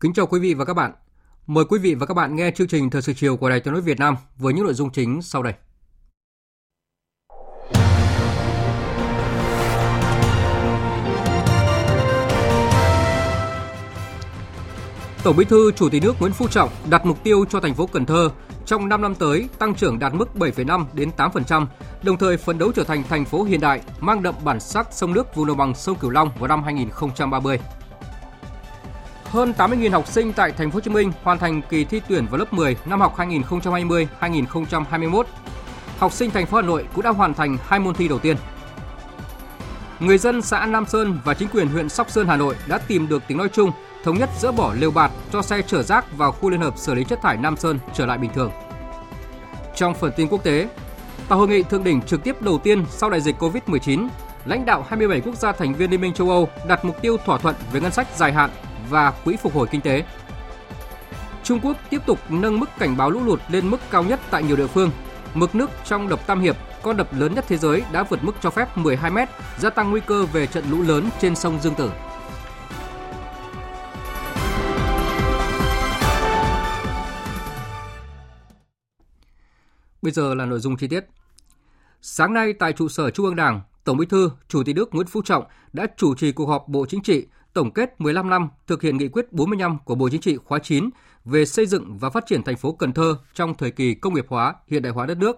Kính chào quý vị và các bạn. Mời quý vị và các bạn nghe chương trình Thời sự chiều của Đài Tiếng nói Việt Nam với những nội dung chính sau đây. Tổng Bí thư Chủ tịch nước Nguyễn Phú Trọng đặt mục tiêu cho thành phố Cần Thơ trong 5 năm tới tăng trưởng đạt mức 7,5 đến 8%, đồng thời phấn đấu trở thành thành phố hiện đại mang đậm bản sắc sông nước vùng đồng bằng sông Cửu Long vào năm 2030. Hơn 80.000 học sinh tại Thành phố Hồ Chí Minh hoàn thành kỳ thi tuyển vào lớp 10 năm học 2020-2021. Học sinh thành phố Hà Nội cũng đã hoàn thành 2 môn thi đầu tiên. Người dân xã Nam Sơn và chính quyền huyện Sóc Sơn Hà Nội đã tìm được tiếng nói chung, thống nhất dỡ bỏ lều bạt cho xe chở rác vào khu liên hợp xử lý chất thải Nam Sơn trở lại bình thường. Trong phần tin quốc tế, tại hội nghị thượng đỉnh trực tiếp đầu tiên sau đại dịch Covid-19, lãnh đạo 27 quốc gia thành viên Liên minh châu Âu đặt mục tiêu thỏa thuận về ngân sách dài hạn và quỹ phục hồi kinh tế. Trung Quốc tiếp tục nâng mức cảnh báo lũ lụt lên mức cao nhất tại nhiều địa phương. Mực nước trong đập Tam Hiệp, con đập lớn nhất thế giới, đã vượt mức cho phép 12 mét, gia tăng nguy cơ về trận lũ lớn trên sông Dương Tử. Bây giờ là nội dung chi tiết. Sáng nay tại trụ sở Trung ương Đảng, Tổng Bí thư, Chủ tịch nước Nguyễn Phú Trọng đã chủ trì cuộc họp Bộ Chính trị tổng kết 15 năm thực hiện nghị quyết 45 của Bộ Chính trị khóa 9 về xây dựng và phát triển thành phố Cần Thơ trong thời kỳ công nghiệp hóa, hiện đại hóa đất nước.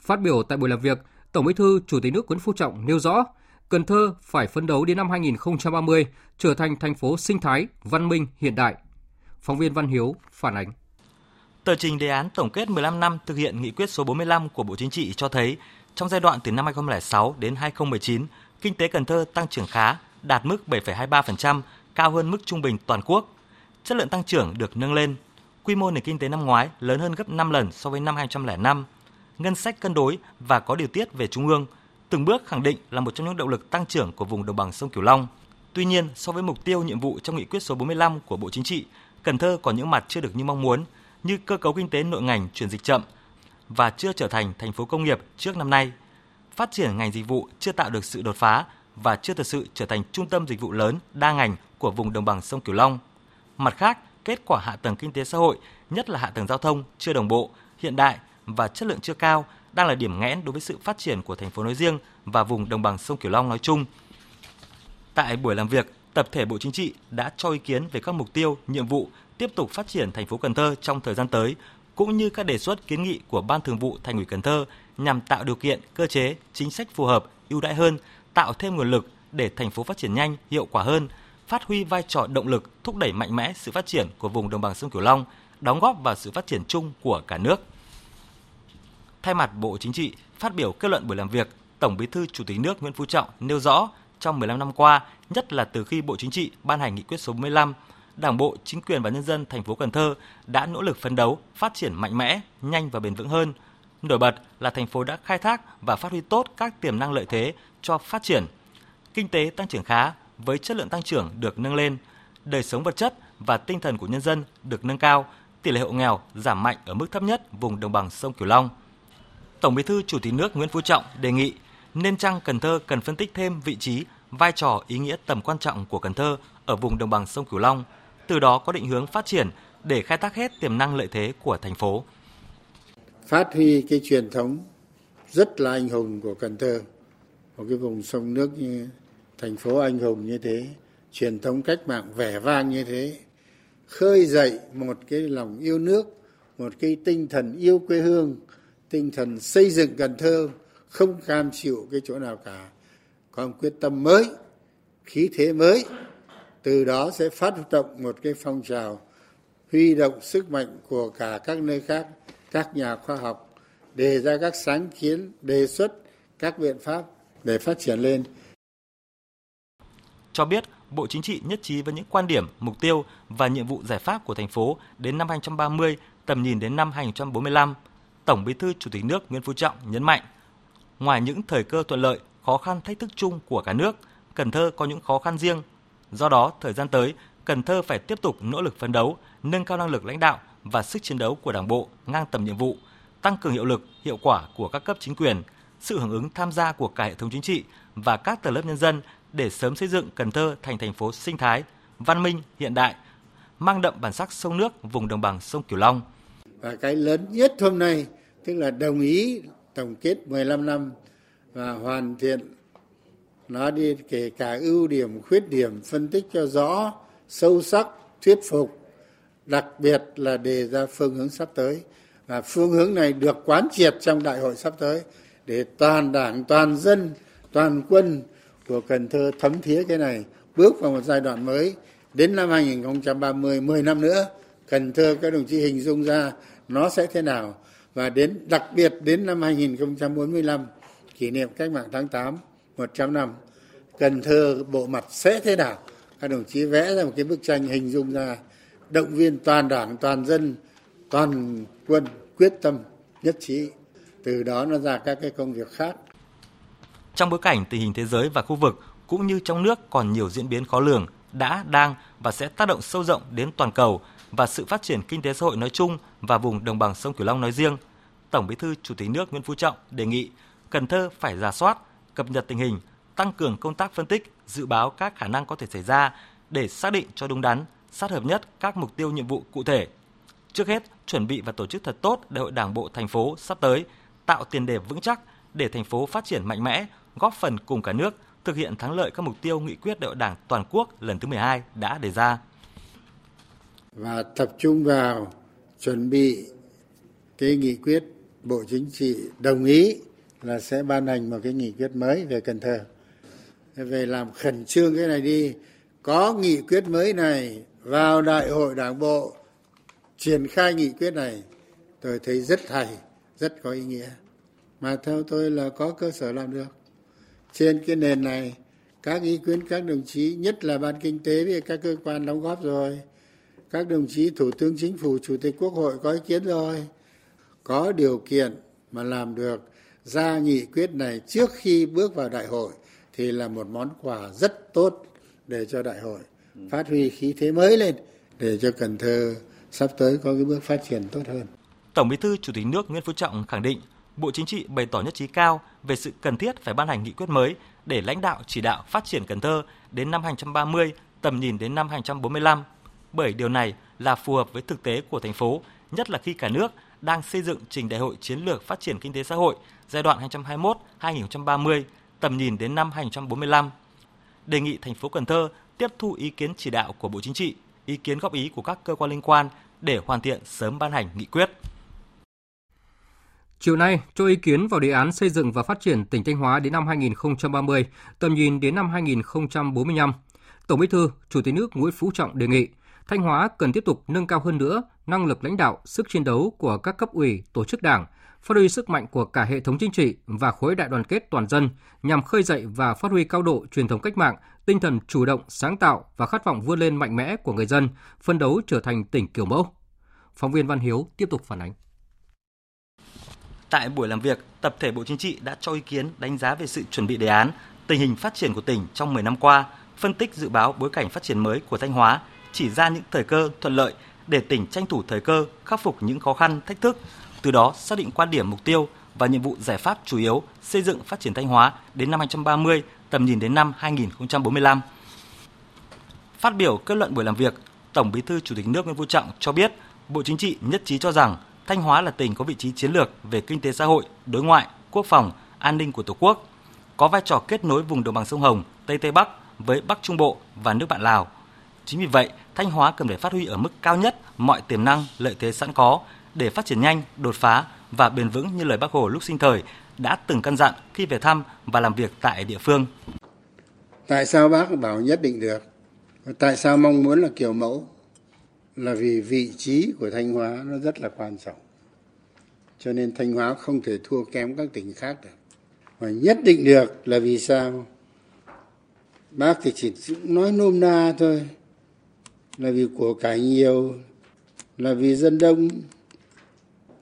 Phát biểu tại buổi làm việc, Tổng Bí thư, Chủ tịch nước Nguyễn Phú Trọng nêu rõ, Cần Thơ phải phấn đấu đến năm 2030 trở thành thành phố sinh thái, văn minh, hiện đại. Phóng viên Văn Hiếu phản ánh. Tờ trình đề án tổng kết 15 năm thực hiện nghị quyết số 45 của Bộ Chính trị cho thấy, trong giai đoạn từ năm 2006 đến 2019, kinh tế Cần Thơ tăng trưởng khá, đạt mức 7,23%, cao hơn mức trung bình toàn quốc. Chất lượng tăng trưởng được nâng lên. Quy mô nền kinh tế năm ngoái lớn hơn gấp 5 lần so với năm 2005. Ngân sách cân đối và có điều tiết về trung ương, từng bước khẳng định là một trong những động lực tăng trưởng của vùng đồng bằng sông Cửu Long. Tuy nhiên, so với mục tiêu nhiệm vụ trong nghị quyết số 45 của Bộ Chính trị, Cần Thơ có những mặt chưa được như mong muốn, như cơ cấu kinh tế nội ngành chuyển dịch chậm và chưa trở thành thành phố công nghiệp trước năm nay. Phát triển ngành dịch vụ chưa tạo được sự đột phá và chưa thực sự trở thành trung tâm dịch vụ lớn đa ngành của vùng đồng bằng sông Cửu Long. Mặt khác, kết quả hạ tầng kinh tế xã hội, nhất là hạ tầng giao thông chưa đồng bộ, hiện đại và chất lượng chưa cao đang là điểm nghẽn đối với sự phát triển của thành phố nói riêng và vùng đồng bằng sông Cửu Long nói chung. Tại buổi làm việc, tập thể Bộ Chính trị đã cho ý kiến về các mục tiêu, nhiệm vụ tiếp tục phát triển thành phố Cần Thơ trong thời gian tới, cũng như các đề xuất kiến nghị của Ban Thường vụ Thành ủy Cần Thơ nhằm tạo điều kiện, cơ chế, chính sách phù hợp, ưu đãi hơn, tạo thêm nguồn lực để thành phố phát triển nhanh, hiệu quả hơn, phát huy vai trò động lực thúc đẩy mạnh mẽ sự phát triển của vùng đồng bằng sông Cửu Long, đóng góp vào sự phát triển chung của cả nước. Thay mặt Bộ Chính trị, phát biểu kết luận buổi làm việc, Tổng Bí thư Chủ tịch nước Nguyễn Phú Trọng nêu rõ, trong 15 năm qua, nhất là từ khi Bộ Chính trị ban hành nghị quyết số 45, Đảng bộ, chính quyền và nhân dân thành phố Cần Thơ đã nỗ lực phấn đấu, phát triển mạnh mẽ, nhanh và bền vững hơn. Nổi bật là thành phố đã khai thác và phát huy tốt các tiềm năng lợi thế cho phát triển. Kinh tế tăng trưởng khá với chất lượng tăng trưởng được nâng lên, đời sống vật chất và tinh thần của nhân dân được nâng cao, tỷ lệ hộ nghèo giảm mạnh ở mức thấp nhất vùng đồng bằng sông Cửu Long. Tổng Bí thư Chủ tịch nước Nguyễn Phú Trọng đề nghị nên chăng Cần Thơ cần phân tích thêm vị trí, vai trò, ý nghĩa tầm quan trọng của Cần Thơ ở vùng đồng bằng sông Cửu Long, từ đó có định hướng phát triển để khai thác hết tiềm năng lợi thế của thành phố. Phát huy cái truyền thống rất là anh hùng của Cần Thơ, một cái vùng sông nước như thành phố anh hùng như thế, truyền thống cách mạng vẻ vang như thế, khơi dậy một cái lòng yêu nước, một cái tinh thần yêu quê hương, tinh thần xây dựng Cần Thơ, không cam chịu cái chỗ nào cả. có một quyết tâm mới, khí thế mới, từ đó sẽ phát động một cái phong trào huy động sức mạnh của cả các nơi khác, các nhà khoa học đề ra các sáng kiến, đề xuất các biện pháp để phát triển lên. Cho biết, Bộ Chính trị nhất trí với những quan điểm, mục tiêu và nhiệm vụ giải pháp của thành phố đến năm 2030, tầm nhìn đến năm 2045. Tổng Bí thư Chủ tịch nước Nguyễn Phú Trọng nhấn mạnh, ngoài những thời cơ thuận lợi, khó khăn thách thức chung của cả nước, Cần Thơ có những khó khăn riêng. Do đó, thời gian tới, Cần Thơ phải tiếp tục nỗ lực phấn đấu, nâng cao năng lực lãnh đạo và sức chiến đấu của Đảng bộ ngang tầm nhiệm vụ, tăng cường hiệu lực, hiệu quả của các cấp chính quyền, sự hưởng ứng tham gia của cả hệ thống chính trị và các tầng lớp nhân dân để sớm xây dựng Cần Thơ thành thành phố sinh thái, văn minh, hiện đại, mang đậm bản sắc sông nước vùng đồng bằng sông Cửu Long. Và cái lớn nhất hôm nay tức là đồng ý tổng kết 15 năm và hoàn thiện nó đi, kể cả ưu điểm, khuyết điểm, phân tích cho rõ, sâu sắc, thuyết phục, đặc biệt là đề ra phương hướng sắp tới. Và phương hướng này được quán triệt trong đại hội sắp tới để toàn đảng, toàn dân, toàn quân của Cần Thơ thấm thía cái này, bước vào một giai đoạn mới. Đến năm 2030, 10 năm nữa, Cần Thơ các đồng chí hình dung ra nó sẽ thế nào. Và đặc biệt đến năm 2045, kỷ niệm cách mạng tháng 8, 100 năm, Cần Thơ bộ mặt sẽ thế nào. Các đồng chí vẽ ra một cái bức tranh hình dung ra, động viên toàn đảng, toàn dân, toàn quân quyết tâm nhất trí. Từ đó nó ra các cái công việc khác. Trong bối cảnh tình hình thế giới và khu vực cũng như trong nước còn nhiều diễn biến khó lường, đã, đang và sẽ tác động sâu rộng đến toàn cầu và sự phát triển kinh tế xã hội nói chung và vùng đồng bằng sông Cửu Long nói riêng, Tổng Bí thư Chủ tịch nước Nguyễn Phú Trọng đề nghị Cần Thơ phải rà soát, cập nhật tình hình, tăng cường công tác phân tích, dự báo các khả năng có thể xảy ra để xác định cho đúng đắn, sát hợp nhất các mục tiêu nhiệm vụ cụ thể. Trước hết, chuẩn bị và tổ chức thật tốt Đại hội Đảng bộ thành phố sắp tới, tạo tiền đề vững chắc để thành phố phát triển mạnh mẽ, góp phần cùng cả nước thực hiện thắng lợi các mục tiêu nghị quyết Đại hội Đảng toàn quốc lần thứ 12 đã đề ra. Và tập trung vào chuẩn bị cái nghị quyết Bộ Chính trị đồng ý là sẽ ban hành một cái nghị quyết mới về Cần Thơ. Về làm khẩn trương cái này đi, có nghị quyết mới này vào Đại hội Đảng bộ triển khai nghị quyết này, tôi thấy rất hay, rất có ý nghĩa. Mà theo tôi là có cơ sở làm được. Trên cái nền này, các ý kiến các đồng chí, nhất là Ban Kinh tế với các cơ quan đóng góp rồi, các đồng chí Thủ tướng Chính phủ, Chủ tịch Quốc hội có ý kiến rồi, có điều kiện mà làm được ra nghị quyết này trước khi bước vào đại hội thì là một món quà rất tốt để cho đại hội phát huy khí thế mới lên để cho Cần Thơ sắp tới có cái bước phát triển tốt hơn. Tổng Bí thư Chủ tịch nước Nguyễn Phú Trọng khẳng định Bộ Chính trị bày tỏ nhất trí cao về sự cần thiết phải ban hành nghị quyết mới để lãnh đạo chỉ đạo phát triển Cần Thơ đến năm 2030, tầm nhìn đến năm 2045. Bởi điều này là phù hợp với thực tế của thành phố, nhất là khi cả nước đang xây dựng trình Đại hội Chiến lược Phát triển Kinh tế Xã hội giai đoạn 2021-2030, tầm nhìn đến năm 2045. Đề nghị thành phố Cần Thơ tiếp thu ý kiến chỉ đạo của Bộ Chính trị, ý kiến góp ý của các cơ quan liên quan để hoàn thiện sớm ban hành nghị quyết. Chiều nay, cho ý kiến vào đề án xây dựng và phát triển tỉnh Thanh Hóa đến năm 2030, tầm nhìn đến năm 2045. Tổng Bí thư, Chủ tịch nước Nguyễn Phú Trọng đề nghị Thanh Hóa cần tiếp tục nâng cao hơn nữa năng lực lãnh đạo, sức chiến đấu của các cấp ủy, tổ chức đảng, phát huy sức mạnh của cả hệ thống chính trị và khối đại đoàn kết toàn dân nhằm khơi dậy và phát huy cao độ truyền thống cách mạng, tinh thần chủ động, sáng tạo và khát vọng vươn lên mạnh mẽ của người dân, phấn đấu trở thành tỉnh kiểu mẫu. Phóng viên Văn Hiếu tiếp tục phản ánh. Tại buổi làm việc, tập thể Bộ Chính trị đã cho ý kiến đánh giá về sự chuẩn bị đề án, tình hình phát triển của tỉnh trong 10 năm qua, phân tích dự báo bối cảnh phát triển mới của Thanh Hóa, chỉ ra những thời cơ thuận lợi để tỉnh tranh thủ thời cơ, khắc phục những khó khăn, thách thức, từ đó xác định quan điểm, mục tiêu và nhiệm vụ giải pháp chủ yếu xây dựng phát triển Thanh Hóa đến năm 2030, tầm nhìn đến năm 2045. Phát biểu kết luận buổi làm việc, Tổng Bí thư Chủ tịch nước Nguyễn Phú Trọng cho biết Bộ Chính trị nhất trí cho rằng Thanh Hóa là tỉnh có vị trí chiến lược về kinh tế xã hội, đối ngoại, quốc phòng, an ninh của Tổ quốc, có vai trò kết nối vùng đồng bằng sông Hồng, Tây Bắc với Bắc Trung Bộ và nước bạn Lào. Chính vì vậy, Thanh Hóa cần phải phát huy ở mức cao nhất mọi tiềm năng, lợi thế sẵn có để phát triển nhanh, đột phá và bền vững như lời Bác Hồ lúc sinh thời đã từng căn dặn khi về thăm và làm việc tại địa phương. Tại sao bác bảo nhất định được? Tại sao mong muốn là kiểu mẫu? Là vì vị trí của Thanh Hóa nó rất là quan trọng. Cho nên Thanh Hóa không thể thua kém các tỉnh khác được. Mà nhất định được là vì sao? Bác thì chỉ nói nôm na thôi. Là vì của cải nhiều, là vì dân đông.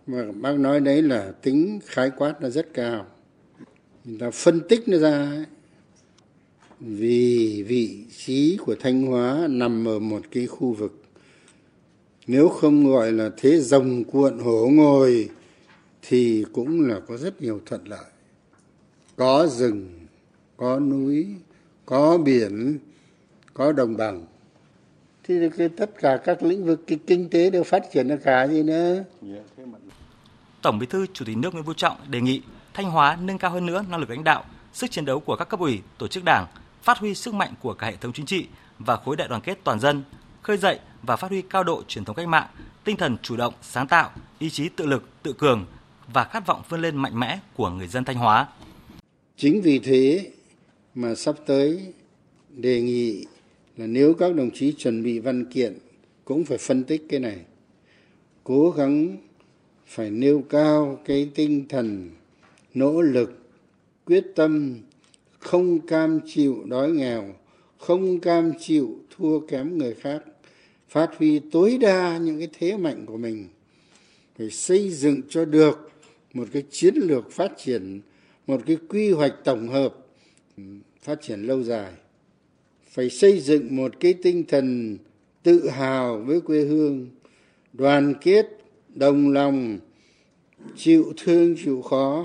Mà bác nói đấy là tính khái quát nó rất cao. Người ta phân tích nó ra ấy. Vì vị trí của Thanh Hóa nằm ở một cái khu vực, nếu không gọi là thế rồng cuộn hổ ngồi thì cũng là có rất nhiều thuận lợi. Có rừng, có núi, có biển, có đồng bằng. Thì tất cả các lĩnh vực kinh tế đều phát triển được cả gì nữa. Tổng Bí thư Chủ tịch nước Nguyễn Phú Trọng đề nghị Thanh Hóa nâng cao hơn nữa năng lực lãnh đạo, sức chiến đấu của các cấp ủy, tổ chức đảng, phát huy sức mạnh của cả hệ thống chính trị và khối đại đoàn kết toàn dân, khơi dậy và phát huy cao độ truyền thống cách mạng, tinh thần chủ động, sáng tạo, ý chí tự lực, tự cường và khát vọng vươn lên mạnh mẽ của người dân Thanh Hóa. Chính vì thế mà sắp tới đề nghị là nếu các đồng chí chuẩn bị văn kiện cũng phải phân tích cái này, cố gắng phải nêu cao cái tinh thần, nỗ lực, quyết tâm, không cam chịu đói nghèo, không cam chịu thua kém người khác, phát huy tối đa những cái thế mạnh của mình, phải xây dựng cho được một cái chiến lược phát triển, một cái quy hoạch tổng hợp phát triển lâu dài, phải xây dựng một cái tinh thần tự hào với quê hương, đoàn kết, đồng lòng, chịu thương, chịu khó,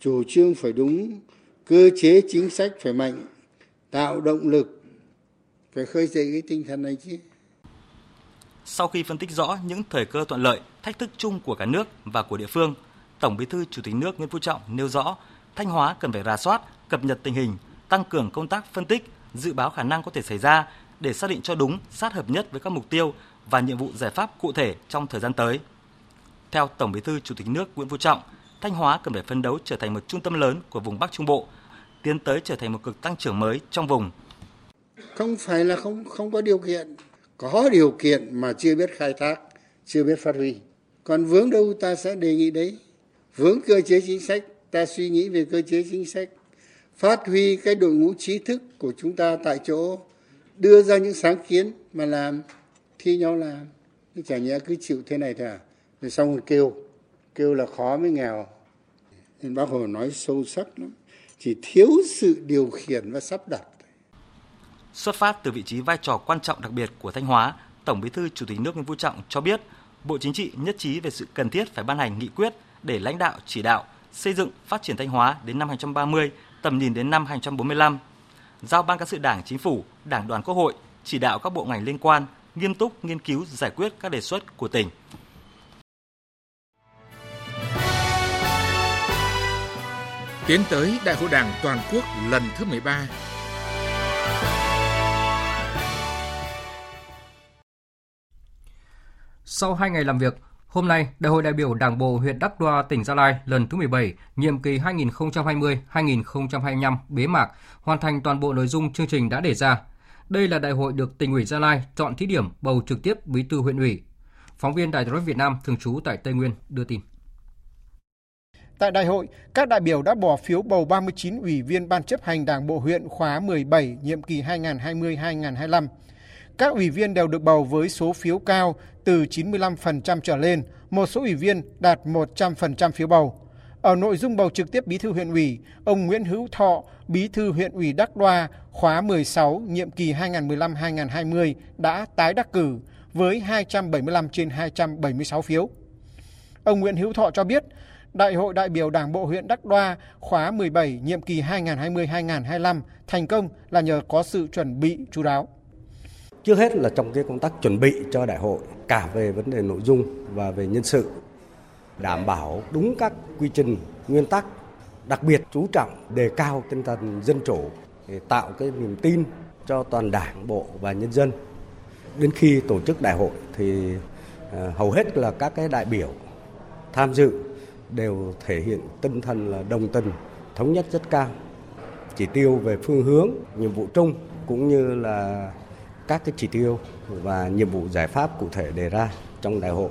chủ trương phải đúng, cơ chế chính sách phải mạnh, tạo động lực, phải khơi dậy cái tinh thần này chứ. Sau khi phân tích rõ những thời cơ thuận lợi, thách thức chung của cả nước và của địa phương, Tổng Bí thư Chủ tịch nước Nguyễn Phú Trọng nêu rõ Thanh Hóa cần phải rà soát, cập nhật tình hình, tăng cường công tác phân tích, dự báo khả năng có thể xảy ra để xác định cho đúng, sát hợp nhất với các mục tiêu và nhiệm vụ giải pháp cụ thể trong thời gian tới. Theo Tổng Bí thư Chủ tịch nước Nguyễn Phú Trọng, Thanh Hóa cần phải phấn đấu trở thành một trung tâm lớn của vùng Bắc Trung Bộ, tiến tới trở thành một cực tăng trưởng mới trong vùng. Không phải là không có điều kiện, có điều kiện mà chưa biết khai thác, chưa biết phát huy. Còn vướng đâu ta sẽ đề nghị đấy, vướng cơ chế chính sách, ta suy nghĩ về cơ chế chính sách, phát huy cái đội ngũ trí thức của chúng ta tại chỗ, đưa ra những sáng kiến mà làm, thi nhau làm. Chả nhẽ cứ chịu thế này thôi à, rồi xong rồi kêu là khó mới nghèo. Nên bác Hồ nói sâu sắc lắm, chỉ thiếu sự điều khiển và sắp đặt. Xuất phát từ vị trí vai trò quan trọng đặc biệt của Thanh Hóa, Tổng Bí thư Chủ tịch nước Nguyễn Phú Trọng cho biết, Bộ Chính trị nhất trí về sự cần thiết phải ban hành nghị quyết để lãnh đạo chỉ đạo xây dựng phát triển Thanh Hóa đến năm 2030, tầm nhìn đến năm 2045. Giao Ban Cán sự Đảng Chính phủ, Đảng đoàn Quốc hội chỉ đạo các bộ ngành liên quan nghiêm túc nghiên cứu giải quyết các đề xuất của tỉnh. Tiến tới Đại hội Đảng toàn quốc lần thứ 13. Sau 2 ngày làm việc, hôm nay, Đại hội đại biểu Đảng bộ huyện Đắk Đoa, tỉnh Gia Lai lần thứ 17, nhiệm kỳ 2020-2025 bế mạc, hoàn thành toàn bộ nội dung chương trình đã đề ra. Đây là đại hội được tỉnh ủy Gia Lai chọn thí điểm bầu trực tiếp bí thư huyện ủy. Phóng viên Đài Truyền hình Việt Nam thường trú tại Tây Nguyên đưa tin. Tại đại hội, các đại biểu đã bỏ phiếu bầu 39 ủy viên Ban chấp hành Đảng bộ huyện khóa 17, nhiệm kỳ 2020-2025. Các ủy viên đều được bầu với số phiếu cao từ 95% trở lên, một số ủy viên đạt 100% phiếu bầu. Ở nội dung bầu trực tiếp bí thư huyện ủy, ông Nguyễn Hữu Thọ, bí thư huyện ủy Đắk Đoa khóa 16, nhiệm kỳ 2015-2020 đã tái đắc cử với 275 trên 276 phiếu. Ông Nguyễn Hữu Thọ cho biết, Đại hội đại biểu Đảng bộ huyện Đắk Đoa khóa 17, nhiệm kỳ 2020-2025 thành công là nhờ có sự chuẩn bị chú đáo. Trước hết là trong cái công tác chuẩn bị cho đại hội, cả về vấn đề nội dung và về nhân sự, đảm bảo đúng các quy trình, nguyên tắc, đặc biệt chú trọng đề cao tinh thần dân chủ để tạo cái niềm tin cho toàn Đảng bộ và nhân dân. Đến khi tổ chức đại hội thì hầu hết là các cái đại biểu tham dự đều thể hiện tinh thần là đồng tình, thống nhất rất cao. chỉ tiêu về phương hướng, nhiệm vụ chung cũng như là các cái chỉ tiêu và nhiệm vụ giải pháp cụ thể đề ra trong đại hội.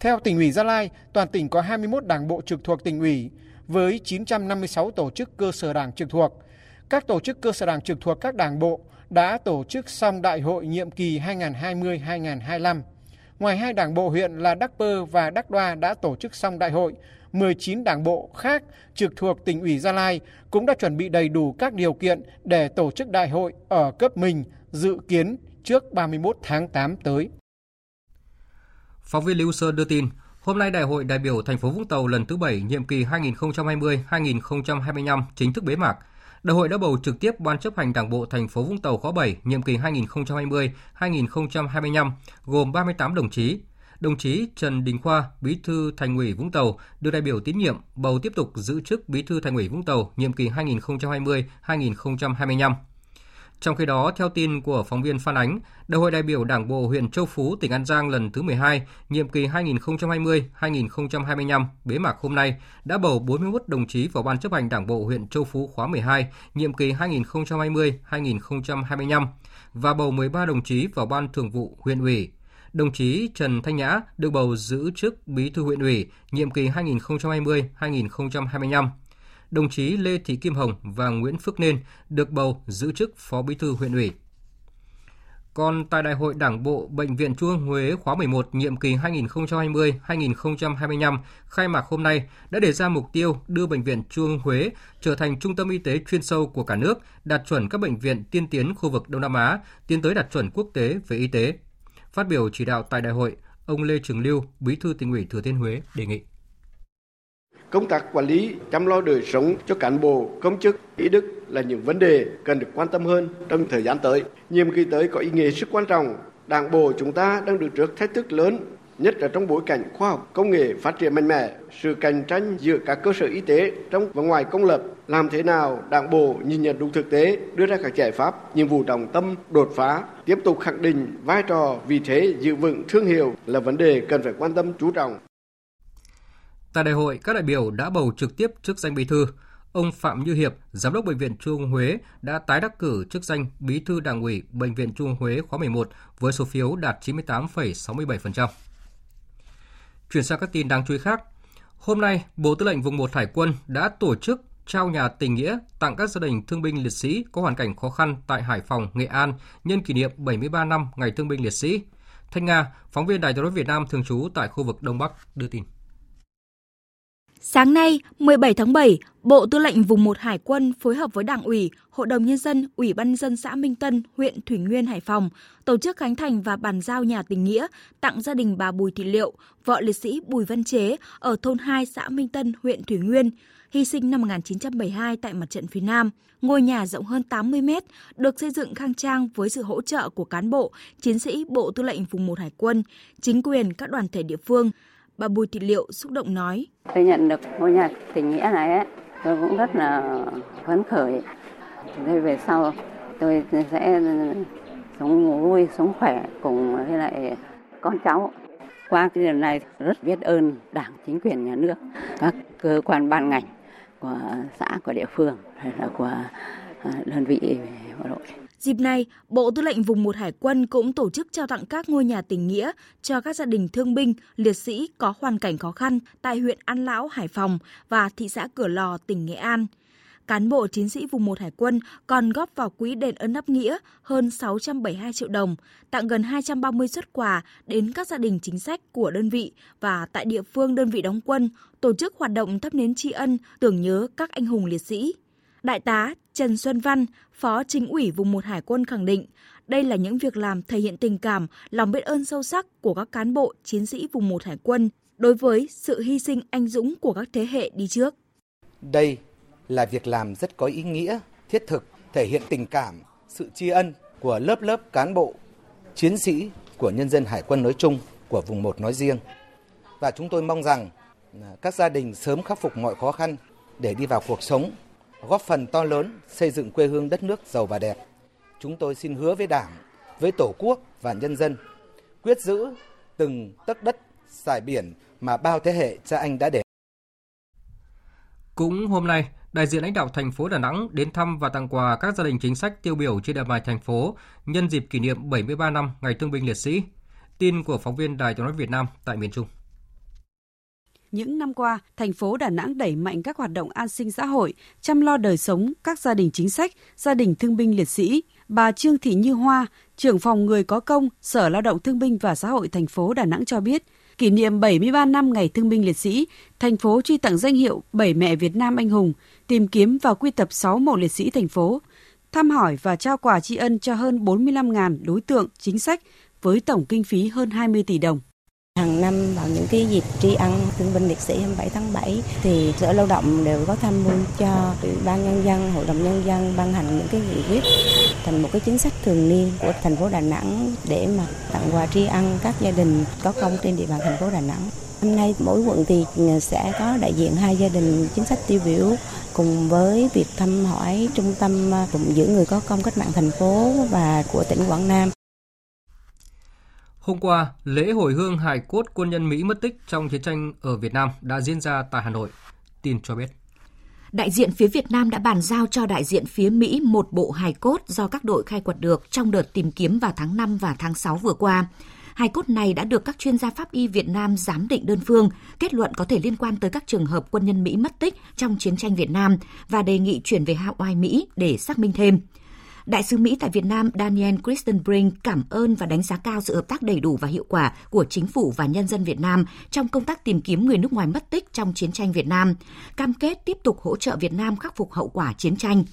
Theo tỉnh ủy Gia Lai, toàn tỉnh có 21 đảng bộ trực thuộc tỉnh ủy với 956 tổ chức cơ sở đảng trực thuộc. Các tổ chức cơ sở đảng trực thuộc các đảng bộ đã tổ chức xong đại hội nhiệm kỳ 2020-2025. Ngoài hai đảng bộ huyện là Đắk Pơ và Đắk Đoa đã tổ chức xong đại hội, 19 đảng bộ khác trực thuộc tỉnh ủy Gia Lai cũng đã chuẩn bị đầy đủ các điều kiện để tổ chức đại hội ở cấp mình dự kiến trước 31 tháng 8 tới. Phóng viên Lưu Sơn đưa tin, hôm nay Đại hội đại biểu thành phố Vũng Tàu lần thứ 7 nhiệm kỳ 2020-2025 chính thức bế mạc. Đại hội đã bầu trực tiếp Ban chấp hành Đảng bộ thành phố Vũng Tàu khóa 7 nhiệm kỳ 2020-2025 gồm 38 đồng chí. Đồng chí Trần Đình Khoa, Bí thư Thành ủy Vũng Tàu, được đại biểu tín nhiệm bầu tiếp tục giữ chức Bí thư Thành ủy Vũng Tàu nhiệm kỳ 2020-2025. Trong khi đó, theo tin của phóng viên Phan Ánh, Đại hội đại biểu Đảng bộ huyện Châu Phú, tỉnh An Giang lần thứ 12, nhiệm kỳ 2020-2025 bế mạc hôm nay đã bầu 41 đồng chí vào Ban chấp hành Đảng bộ huyện Châu Phú khóa 12, nhiệm kỳ 2020-2025 và bầu 13 đồng chí vào Ban Thường vụ huyện ủy. Đồng chí Trần Thanh Nhã được bầu giữ chức Bí thư huyện ủy nhiệm kỳ 2020-2025. Đồng chí Lê Thị Kim Hồng và Nguyễn Phước Nên được bầu giữ chức Phó Bí thư huyện ủy. Còn tại Đại hội Đảng bộ Bệnh viện Trung ương Huế khóa 11 nhiệm kỳ 2020-2025 khai mạc hôm nay đã đề ra mục tiêu đưa Bệnh viện Trung ương Huế trở thành trung tâm y tế chuyên sâu của cả nước, đạt chuẩn các bệnh viện tiên tiến khu vực Đông Nam Á, tiến tới đạt chuẩn quốc tế về y tế. Phát biểu chỉ đạo tại đại hội, ông Lê Trường Lưu, Bí thư Tỉnh ủy Thừa Thiên Huế đề nghị công tác quản lý, chăm lo đời sống cho cán bộ, công chức, y đức là những vấn đề cần được quan tâm hơn trong thời gian tới. Nhiệm kỳ tới có ý nghĩa rất quan trọng. Đảng bộ chúng ta đang đứng trước thách thức lớn, nhất là trong bối cảnh khoa học công nghệ phát triển mạnh mẽ, sự cạnh tranh giữa các cơ sở y tế trong và ngoài công lập. Làm thế nào Đảng bộ nhìn nhận đúng thực tế, đưa ra các giải pháp, nhiệm vụ trọng tâm, đột phá, tiếp tục khẳng định vai trò, vị thế, giữ vững thương hiệu là vấn đề cần phải quan tâm chú trọng. Tại đại hội, các đại biểu đã bầu trực tiếp chức danh bí thư. Ông Phạm Như Hiệp, Giám đốc Bệnh viện Trung ương Huế đã tái đắc cử chức danh Bí thư Đảng ủy Bệnh viện Trung ương Huế khóa 11 với số phiếu đạt 98,67%. Chuyển sang các tin đáng chú ý khác. Hôm nay, Bộ Tư lệnh Vùng 1 Hải quân đã tổ chức trao nhà tình nghĩa tặng các gia đình thương binh liệt sĩ có hoàn cảnh khó khăn tại Hải Phòng, Nghệ An nhân kỷ niệm 73 năm Ngày Thương binh Liệt sĩ. Thanh Nga, phóng viên Đài Tiếng nói Việt Nam thường trú tại khu vực Đông Bắc đưa tin. Sáng nay, 17 tháng 7, Bộ Tư lệnh Vùng 1 Hải quân phối hợp với Đảng ủy, Hội đồng Nhân dân, Ủy ban Nhân dân xã Minh Tân, huyện Thủy Nguyên, Hải Phòng, tổ chức khánh thành và bàn giao nhà tình nghĩa tặng gia đình bà Bùi Thị Liệu, vợ liệt sĩ Bùi Văn Chế ở thôn 2 xã Minh Tân, huyện Thủy Nguyên, hy sinh năm 1972 tại mặt trận phía Nam. Ngôi nhà rộng hơn 80 mét, được xây dựng khang trang với sự hỗ trợ của cán bộ, chiến sĩ Bộ Tư lệnh Vùng 1 Hải quân, chính quyền các đoàn thể địa phương. Bà Bùi Thị Liệu xúc động nói: Tôi nhận được ngôi nhà tình nghĩa này ấy, tôi cũng rất là phấn khởi. Đây về sau tôi sẽ sống vui, sống khỏe cùng với lại con cháu. Qua cái điều này rất biết ơn Đảng, chính quyền, nhà nước, các cơ quan ban ngành của xã, của địa phương, của đơn vị bộ đội. Dịp này, Bộ Tư lệnh Vùng 1 Hải quân cũng tổ chức trao tặng các ngôi nhà tình nghĩa cho các gia đình thương binh, liệt sĩ có hoàn cảnh khó khăn tại huyện An Lão, Hải Phòng và thị xã Cửa Lò, tỉnh Nghệ An. Cán bộ chiến sĩ Vùng 1 Hải quân còn góp vào quỹ đền ơn đáp nghĩa hơn 672 triệu đồng, tặng gần 230 suất quà đến các gia đình chính sách của đơn vị và tại địa phương đơn vị đóng quân, tổ chức hoạt động thắp nến tri ân, tưởng nhớ các anh hùng liệt sĩ. Đại tá Trần Xuân Văn, Phó Chính ủy Vùng 1 Hải quân khẳng định, đây là những việc làm thể hiện tình cảm, lòng biết ơn sâu sắc của các cán bộ, chiến sĩ Vùng 1 Hải quân đối với sự hy sinh anh dũng của các thế hệ đi trước. Đây là việc làm rất có ý nghĩa, thiết thực, thể hiện tình cảm, sự tri ân của lớp lớp cán bộ, chiến sĩ, của nhân dân Hải quân nói chung, của Vùng 1 nói riêng. Và chúng tôi mong rằng các gia đình sớm khắc phục mọi khó khăn để đi vào cuộc sống, góp phần to lớn xây dựng quê hương đất nước giàu và đẹp. Chúng tôi xin hứa với Đảng, với Tổ quốc và nhân dân, quyết giữ từng tấc đất, sải biển mà bao thế hệ cha anh đã để. Cũng hôm nay, đại diện lãnh đạo thành phố Đà Nẵng đến thăm và tặng quà các gia đình chính sách tiêu biểu trên địa bàn thành phố nhân dịp kỷ niệm 73 năm Ngày Thương binh Liệt sĩ. Tin của phóng viên Đài Tiếng nói Việt Nam tại miền Trung. Những năm qua, thành phố Đà Nẵng đẩy mạnh các hoạt động an sinh xã hội, chăm lo đời sống các gia đình chính sách, gia đình thương binh liệt sĩ. Bà Trương Thị Như Hoa, trưởng phòng Người có công, Sở Lao động Thương binh và Xã hội thành phố Đà Nẵng cho biết, kỷ niệm 73 năm Ngày Thương binh Liệt sĩ, thành phố truy tặng danh hiệu 7 mẹ Việt Nam anh hùng, tìm kiếm và quy tập 6 mộ liệt sĩ thành phố, thăm hỏi và trao quà tri ân cho hơn 45.000 đối tượng chính sách với tổng kinh phí hơn 20 tỷ đồng. Hàng năm vào những cái dịp tri ân thương binh liệt sĩ 27 tháng 7 thì Sở Lao động đều có tham mưu cho Ủy ban Nhân dân, Hội đồng Nhân dân ban hành những cái nghị quyết thành một cái chính sách thường niên của thành phố Đà Nẵng để mà tặng quà tri ân các gia đình có công trên địa bàn thành phố Đà Nẵng. Hôm nay mỗi quận thì sẽ có đại diện 2 gia đình chính sách tiêu biểu cùng với việc thăm hỏi trung tâm phụng dưỡng người có công cách mạng thành phố và của tỉnh Quảng Nam. Hôm qua, lễ hồi hương hài cốt quân nhân Mỹ mất tích trong chiến tranh ở Việt Nam đã diễn ra tại Hà Nội. Tin cho biết, đại diện phía Việt Nam đã bàn giao cho đại diện phía Mỹ một bộ hài cốt do các đội khai quật được trong đợt tìm kiếm vào tháng 5 và tháng 6 vừa qua. Hài cốt này đã được các chuyên gia pháp y Việt Nam giám định đơn phương, kết luận có thể liên quan tới các trường hợp quân nhân Mỹ mất tích trong chiến tranh Việt Nam và đề nghị chuyển về Hawaii, Mỹ để xác minh thêm. Đại sứ Mỹ tại Việt Nam Daniel Christenbrink cảm ơn và đánh giá cao sự hợp tác đầy đủ và hiệu quả của chính phủ và nhân dân Việt Nam trong công tác tìm kiếm người nước ngoài mất tích trong chiến tranh Việt Nam, cam kết tiếp tục hỗ trợ Việt Nam khắc phục hậu quả chiến tranh.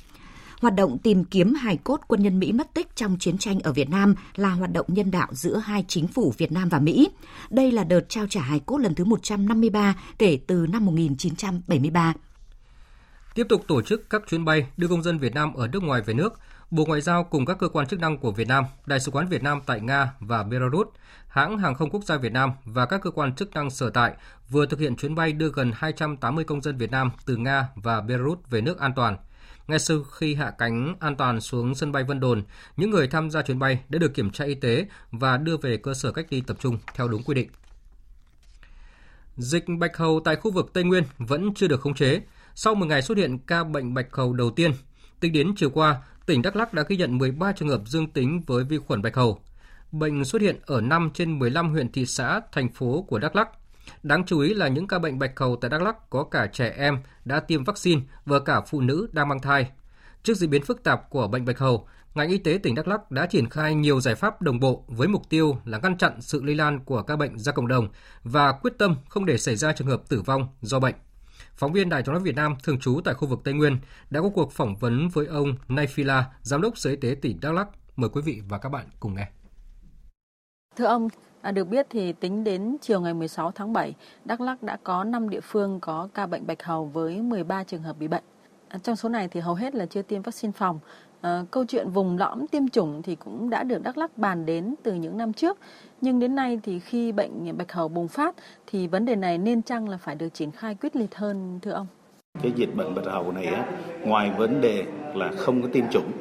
Hoạt động tìm kiếm hài cốt quân nhân Mỹ mất tích trong chiến tranh ở Việt Nam là hoạt động nhân đạo giữa hai chính phủ Việt Nam và Mỹ. Đây là đợt trao trả hài cốt lần thứ 153 kể từ năm 1973. Tiếp tục tổ chức các chuyến bay đưa công dân Việt Nam ở nước ngoài về nước, Bộ Ngoại giao cùng các cơ quan chức năng của Việt Nam, Đại sứ quán Việt Nam tại Nga và Belarus, hãng hàng không quốc gia Việt Nam và các cơ quan chức năng sở tại vừa thực hiện chuyến bay đưa gần 280 công dân Việt Nam từ Nga và Belarus về nước an toàn. Ngay sau khi hạ cánh an toàn xuống sân bay Vân Đồn, những người tham gia chuyến bay đã được kiểm tra y tế và đưa về cơ sở cách ly tập trung theo đúng quy định. Dịch bạch hầu tại khu vực Tây Nguyên vẫn chưa được khống chế. Sau 10 ngày xuất hiện ca bệnh bạch hầu đầu tiên, tính đến chiều qua, tỉnh Đắk Lắk đã ghi nhận 13 trường hợp dương tính với vi khuẩn bạch hầu. Bệnh xuất hiện ở 5 trên 15 huyện, thị xã, thành phố của Đắk Lắk. Đáng chú ý là những ca bệnh bạch hầu tại Đắk Lắk có cả trẻ em đã tiêm vaccine và cả phụ nữ đang mang thai. Trước diễn biến phức tạp của bệnh bạch hầu, ngành y tế tỉnh Đắk Lắk đã triển khai nhiều giải pháp đồng bộ với mục tiêu là ngăn chặn sự lây lan của ca bệnh ra cộng đồng và quyết tâm không để xảy ra trường hợp tử vong do bệnh. Phóng viên Đài Tiếng nói Việt Nam thường trú tại khu vực Tây Nguyên đã có cuộc phỏng vấn với ông Nay Phila, giám đốc Sở Y tế tỉnh Đắk Lắk. Mời quý vị và các bạn cùng nghe. Thưa ông, được biết thì tính đến chiều ngày 16 tháng 7, Đắk Lắk đã có 5 địa phương có ca bệnh bạch hầu với 13 trường hợp bị bệnh. Trong số này thì hầu hết là chưa tiêm vaccine phòng. Câu chuyện vùng lõm tiêm chủng thì cũng đã được Đắk Lắk bàn đến từ những năm trước. Nhưng đến nay thì khi bệnh bạch hầu bùng phát thì vấn đề này nên chăng là phải được triển khai quyết liệt hơn, thưa ông? Cái dịch bệnh bạch hầu này á, ngoài vấn đề là không có tiêm chủng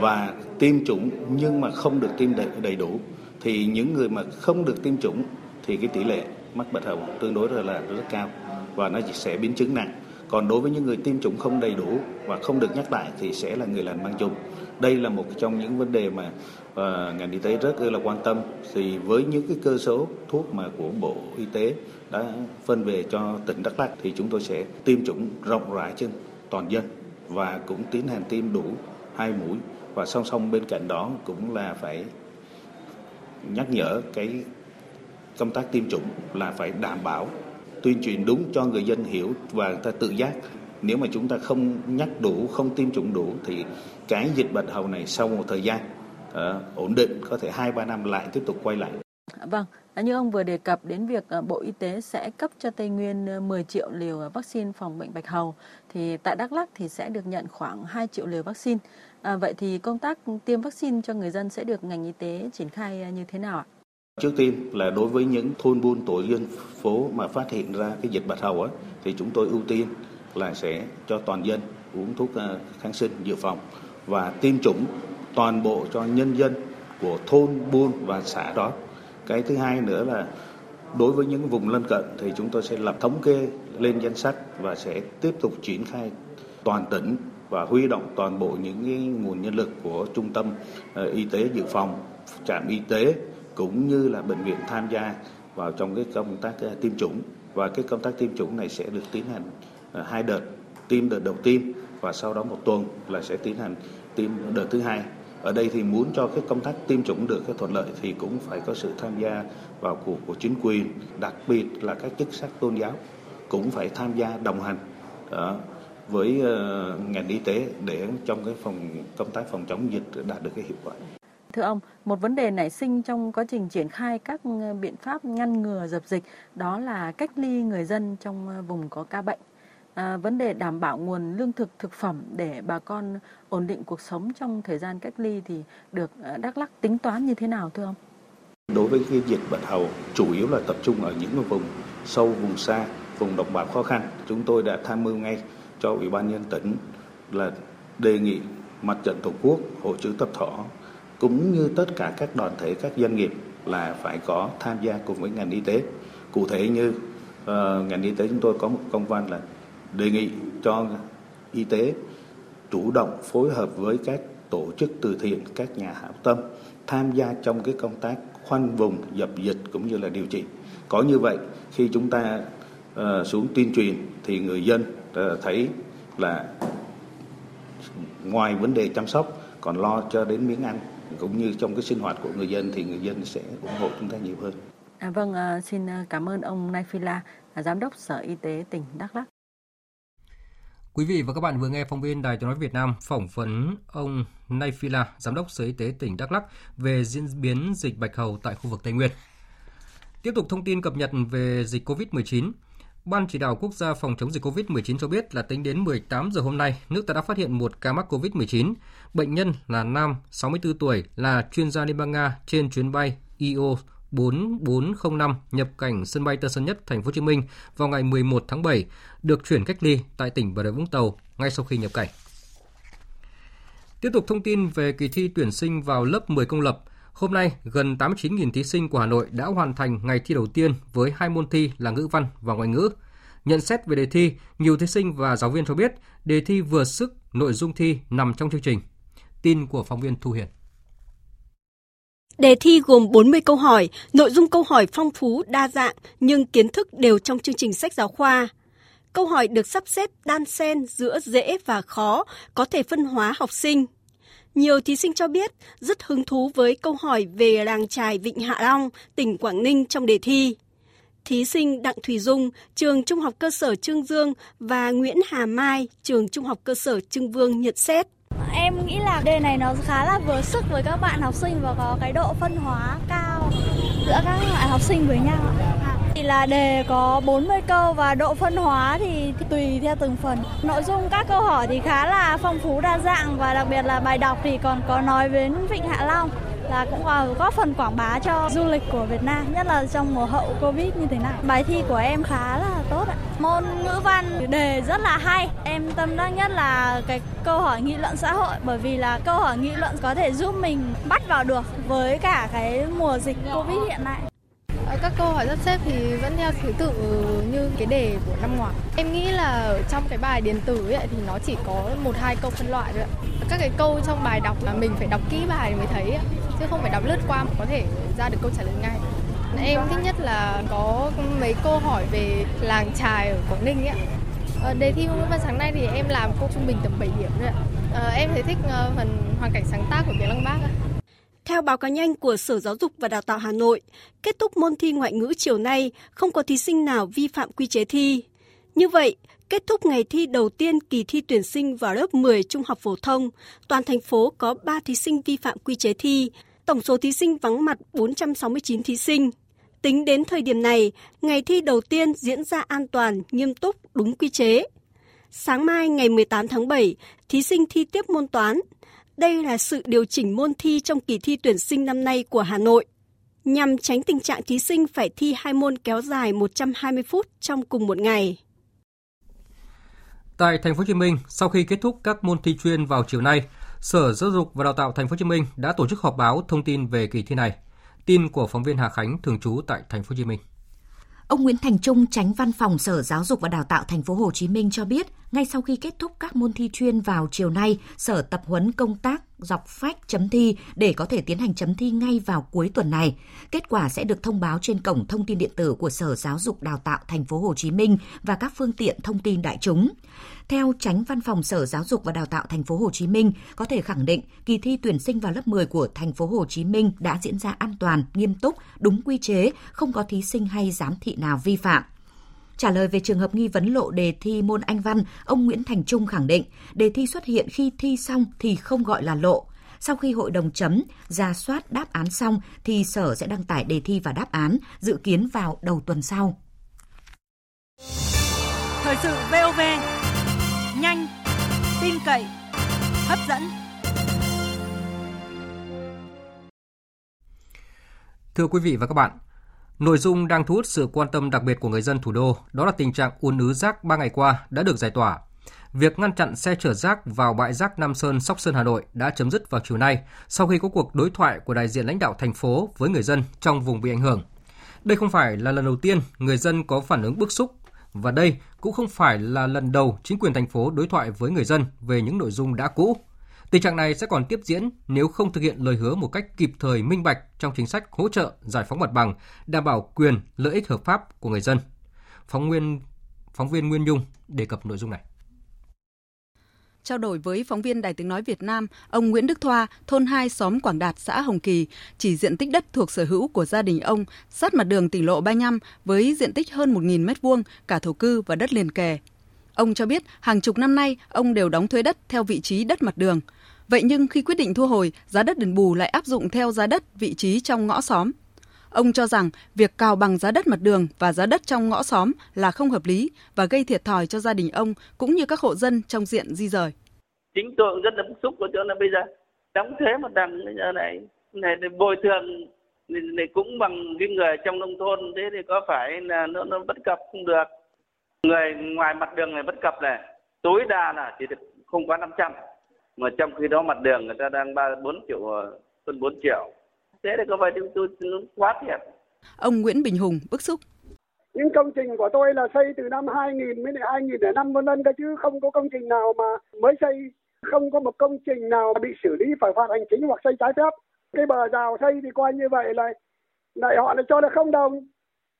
và tiêm chủng nhưng mà không được tiêm đầy đủ, thì những người mà không được tiêm chủng thì cái tỷ lệ mắc bạch hầu tương đối là rất cao và nó sẽ biến chứng nặng. Còn đối với những người tiêm chủng không đầy đủ và không được nhắc lại thì sẽ là người lành mang chung. Đây là một trong những vấn đề mà ngành y tế rất là quan tâm. Thì với những cái cơ số thuốc mà của Bộ Y tế đã phân về cho tỉnh Đắk Lắk thì chúng tôi sẽ tiêm chủng rộng rãi trên toàn dân và cũng tiến hành tiêm đủ 2 mũi, và song song bên cạnh đó cũng là phải nhắc nhở cái công tác tiêm chủng là phải đảm bảo tuyên truyền đúng cho người dân hiểu và người ta tự giác. Nếu mà chúng ta không nhắc đủ, không tiêm chủng đủ thì cái dịch bạch hầu này sau một thời gian ổn định có thể 2-3 năm lại tiếp tục quay lại. Vâng, như ông vừa đề cập đến việc Bộ Y tế sẽ cấp cho Tây Nguyên 10 triệu liều vaccine phòng bệnh bạch hầu, thì tại Đắk Lắk thì sẽ được nhận khoảng 2 triệu liều vaccine. Vậy thì công tác tiêm vaccine cho người dân sẽ được ngành y tế triển khai như thế nào ạ? Trước tiên là đối với những thôn buôn tổ dân phố mà phát hiện ra cái dịch bạch hầu thì chúng tôi ưu tiên là sẽ cho toàn dân uống thuốc kháng sinh dự phòng và tiêm chủng toàn bộ cho nhân dân của thôn buôn và xã đó. Cái thứ hai nữa là đối với những vùng lân cận thì chúng tôi sẽ lập thống kê lên danh sách và sẽ tiếp tục triển khai toàn tỉnh và huy động toàn bộ những nguồn nhân lực của trung tâm y tế dự phòng, trạm y tế cũng như là bệnh viện tham gia vào trong cái công tác tiêm chủng. Và cái công tác tiêm chủng này sẽ được tiến hành hai đợt, tiêm đợt đầu tiên và sau đó một tuần là sẽ tiến hành tiêm đợt thứ hai. Ở đây thì muốn cho cái công tác tiêm chủng được thuận lợi thì cũng phải có sự tham gia vào cuộc của chính quyền, đặc biệt là các chức sắc tôn giáo cũng phải tham gia đồng hành với ngành y tế để trong cái công tác phòng chống dịch đạt được cái hiệu quả. Thưa ông, một vấn đề nảy sinh trong quá trình triển khai các biện pháp ngăn ngừa dập dịch đó là cách ly người dân trong vùng có ca bệnh. Vấn đề đảm bảo nguồn lương thực, thực phẩm để bà con ổn định cuộc sống trong thời gian cách ly thì được Đắk Lắk tính toán như thế nào thưa ông? Đối với cái dịch bạch hầu chủ yếu là tập trung ở những vùng sâu, vùng xa, vùng đồng bào khó khăn. Chúng tôi đã tham mưu ngay cho Ủy ban nhân dân tỉnh là đề nghị Mặt trận Tổ quốc, Hội chữ thập đỏ cũng như tất cả các đoàn thể, các doanh nghiệp là phải có tham gia cùng với ngành y tế. Cụ thể như ngành y tế chúng tôi có một công văn là đề nghị cho y tế chủ động phối hợp với các tổ chức từ thiện, các nhà hảo tâm tham gia trong cái công tác khoanh vùng, dập dịch cũng như là điều trị. Có như vậy khi chúng ta xuống tuyên truyền thì người dân thấy là ngoài vấn đề chăm sóc còn lo cho đến miếng ăn cũng như trong cái sinh hoạt của người dân thì người dân sẽ ủng hộ chúng ta nhiều hơn. Xin cảm ơn ông Nay Phila, Giám đốc Sở Y tế tỉnh Đắk Lắk. Quý vị và các bạn vừa nghe phóng viên Đài Tiếng nói Việt Nam phỏng vấn ông Nay Phila, Giám đốc Sở Y tế tỉnh Đắk Lắk về diễn biến dịch bạch hầu tại khu vực Tây Nguyên. Tiếp tục thông tin cập nhật về dịch COVID-19. Ban chỉ đạo quốc gia phòng chống dịch COVID-19 cho biết là tính đến 18 giờ hôm nay, nước ta đã phát hiện một ca mắc COVID-19. Bệnh nhân là nam, 64 tuổi, là chuyên gia Liên bang Nga trên chuyến bay IO 4405 nhập cảnh sân bay Tân Sơn Nhất, Thành phố Hồ Chí Minh vào ngày 11 tháng 7, được chuyển cách ly tại tỉnh Bà Rịa Vũng Tàu ngay sau khi nhập cảnh. Tiếp tục thông tin về kỳ thi tuyển sinh vào lớp 10 công lập. Hôm nay, gần 89.000 thí sinh của Hà Nội đã hoàn thành ngày thi đầu tiên với hai môn thi là ngữ văn và ngoại ngữ. Nhận xét về đề thi, nhiều thí sinh và giáo viên cho biết đề thi vừa sức, nội dung thi nằm trong chương trình. Tin của phóng viên Thu Hiền. Đề thi gồm 40 câu hỏi, nội dung câu hỏi phong phú, đa dạng nhưng kiến thức đều trong chương trình sách giáo khoa. Câu hỏi được sắp xếp đan xen giữa dễ và khó, có thể phân hóa học sinh. Nhiều thí sinh cho biết rất hứng thú với câu hỏi về làng chài Vịnh Hạ Long, tỉnh Quảng Ninh trong đề thi. Thí sinh Đặng Thùy Dung, trường Trung học cơ sở Chương Dương và Nguyễn Hà Mai, trường Trung học cơ sở Chương Vương nhận xét. Em nghĩ là đề này nó khá là vừa sức với các bạn học sinh và có cái độ phân hóa cao giữa các loại học sinh với nhau. Thì là đề có 40 câu và độ phân hóa thì tùy theo từng phần. Nội dung các câu hỏi thì khá là phong phú đa dạng và đặc biệt là bài đọc thì còn có nói đến Vịnh Hạ Long là cũng góp phần quảng bá cho du lịch của Việt Nam, nhất là trong mùa hậu Covid như thế này. Bài thi của em khá là tốt ạ. Môn ngữ văn đề rất là hay. Em tâm đắc nhất là cái câu hỏi nghị luận xã hội bởi vì là câu hỏi nghị luận có thể giúp mình bắt vào được với cả cái mùa dịch Covid hiện nay. Các câu hỏi sắp xếp thì vẫn theo thứ tự như cái đề của năm ngoái. Em nghĩ là trong cái bài điện tử ấy thì nó chỉ có 1-2 câu phân loại thôi ạ. Các cái câu trong bài đọc là mình phải đọc kỹ bài mới thấy ạ, chứ không phải đọc lướt qua mà có thể ra được câu trả lời ngay. Em thích nhất là có mấy câu hỏi về làng chài ở Quảng Ninh ấy. Đề thi ngữ văn sáng nay thì em làm câu trung bình tầm 7 điểm thôi ạ. Em thấy thích phần hoàn cảnh sáng tác của Tiếng Lăng Bác ạ. Theo báo cáo nhanh của Sở Giáo dục và Đào tạo Hà Nội, kết thúc môn thi ngoại ngữ chiều nay không có thí sinh nào vi phạm quy chế thi. Như vậy, kết thúc ngày thi đầu tiên kỳ thi tuyển sinh vào lớp 10 trung học phổ thông, toàn thành phố có 3 thí sinh vi phạm quy chế thi, tổng số thí sinh vắng mặt 469 thí sinh. Tính đến thời điểm này, ngày thi đầu tiên diễn ra an toàn, nghiêm túc, đúng quy chế. Sáng mai ngày 18 tháng 7, thí sinh thi tiếp môn toán. Đây là sự điều chỉnh môn thi trong kỳ thi tuyển sinh năm nay của Hà Nội, nhằm tránh tình trạng thí sinh phải thi 2 môn kéo dài 120 phút trong cùng một ngày. Tại Thành phố Hồ Chí Minh, sau khi kết thúc các môn thi chuyên vào chiều nay, Sở Giáo dục và Đào tạo Thành phố Hồ Chí Minh đã tổ chức họp báo thông tin về kỳ thi này. Tin của phóng viên Hà Khánh thường trú tại Thành phố Hồ Chí Minh. Ông Nguyễn Thành Trung, Chánh Văn phòng Sở Giáo dục và Đào tạo Thành phố Hồ Chí Minh cho biết, Ngay sau khi kết thúc các môn thi chuyên vào chiều nay, Sở tập huấn công tác dọc phách chấm thi để có thể tiến hành chấm thi ngay vào cuối tuần này. Kết quả sẽ được thông báo trên cổng thông tin điện tử của Sở Giáo dục Đào tạo Thành phố Hồ Chí Minh và các phương tiện thông tin đại chúng. Theo Chánh Văn phòng Sở Giáo dục và Đào tạo Thành phố Hồ Chí Minh, có thể khẳng định kỳ thi tuyển sinh vào lớp 10 của Thành phố Hồ Chí Minh đã diễn ra an toàn, nghiêm túc, đúng quy chế, không có thí sinh hay giám thị nào vi phạm. Trả lời về trường hợp nghi vấn lộ đề thi môn Anh văn, ông Nguyễn Thành Trung khẳng định, đề thi xuất hiện khi thi xong thì không gọi là lộ. Sau khi hội đồng chấm, rà soát đáp án xong thì Sở sẽ đăng tải đề thi và đáp án, dự kiến vào đầu tuần sau. Thời sự VOV, nhanh, tin cậy, hấp dẫn. Thưa quý vị và các bạn, nội dung đang thu hút sự quan tâm đặc biệt của người dân thủ đô, đó là tình trạng ùn ứ rác 3 ngày qua đã được giải tỏa. Việc ngăn chặn xe chở rác vào bãi rác Nam Sơn, Sóc Sơn, Hà Nội đã chấm dứt vào chiều nay sau khi có cuộc đối thoại của đại diện lãnh đạo thành phố với người dân trong vùng bị ảnh hưởng. Đây không phải là lần đầu tiên người dân có phản ứng bức xúc và đây cũng không phải là lần đầu chính quyền thành phố đối thoại với người dân về những nội dung đã cũ. Tình trạng này sẽ còn tiếp diễn nếu không thực hiện lời hứa một cách kịp thời, minh bạch trong chính sách hỗ trợ giải phóng mặt bằng, đảm bảo quyền lợi ích hợp pháp của người dân. Phóng viên Nguyên Nhung đề cập nội dung này. Trao đổi với phóng viên Đài Tiếng Nói Việt Nam, ông Nguyễn Đức Thoa, thôn 2 xóm Quảng Đạt, xã Hồng Kỳ, chỉ diện tích đất thuộc sở hữu của gia đình ông sát mặt đường tỉnh lộ 35 với diện tích hơn 1.000 m2, cả thổ cư và đất liền kề. Ông cho biết hàng chục năm nay ông đều đóng thuế đất theo vị trí đất mặt đường. Vậy nhưng khi quyết định thu hồi, giá đất đền bù lại áp dụng theo giá đất vị trí trong ngõ xóm. Ông cho rằng việc cào bằng giá đất mặt đường và giá đất trong ngõ xóm là không hợp lý và gây thiệt thòi cho gia đình ông cũng như các hộ dân trong diện di dời. Chính tôi rất là bức xúc của chỗ là bây giờ đóng thuế mặt bằng này bồi thường này cũng bằng cái người trong nông thôn, thế thì có phải là nó bất cập không được. Người ngoài mặt đường này bất cập này tối đa là chỉ được không quá 500, mà trong khi đó mặt đường người ta đang 4 triệu. Thế thì có phải tôi quá thiệt. Ông Nguyễn Bình Hùng bức xúc. Những công trình của tôi là xây từ năm 2000 mới 2005 vân vân chứ không có công trình nào mà mới xây, không có một công trình nào bị xử lý phải phạt hành chính hoặc xây trái phép. Cái bờ rào xây thì coi như vậy là lại họ lại cho là không đồng.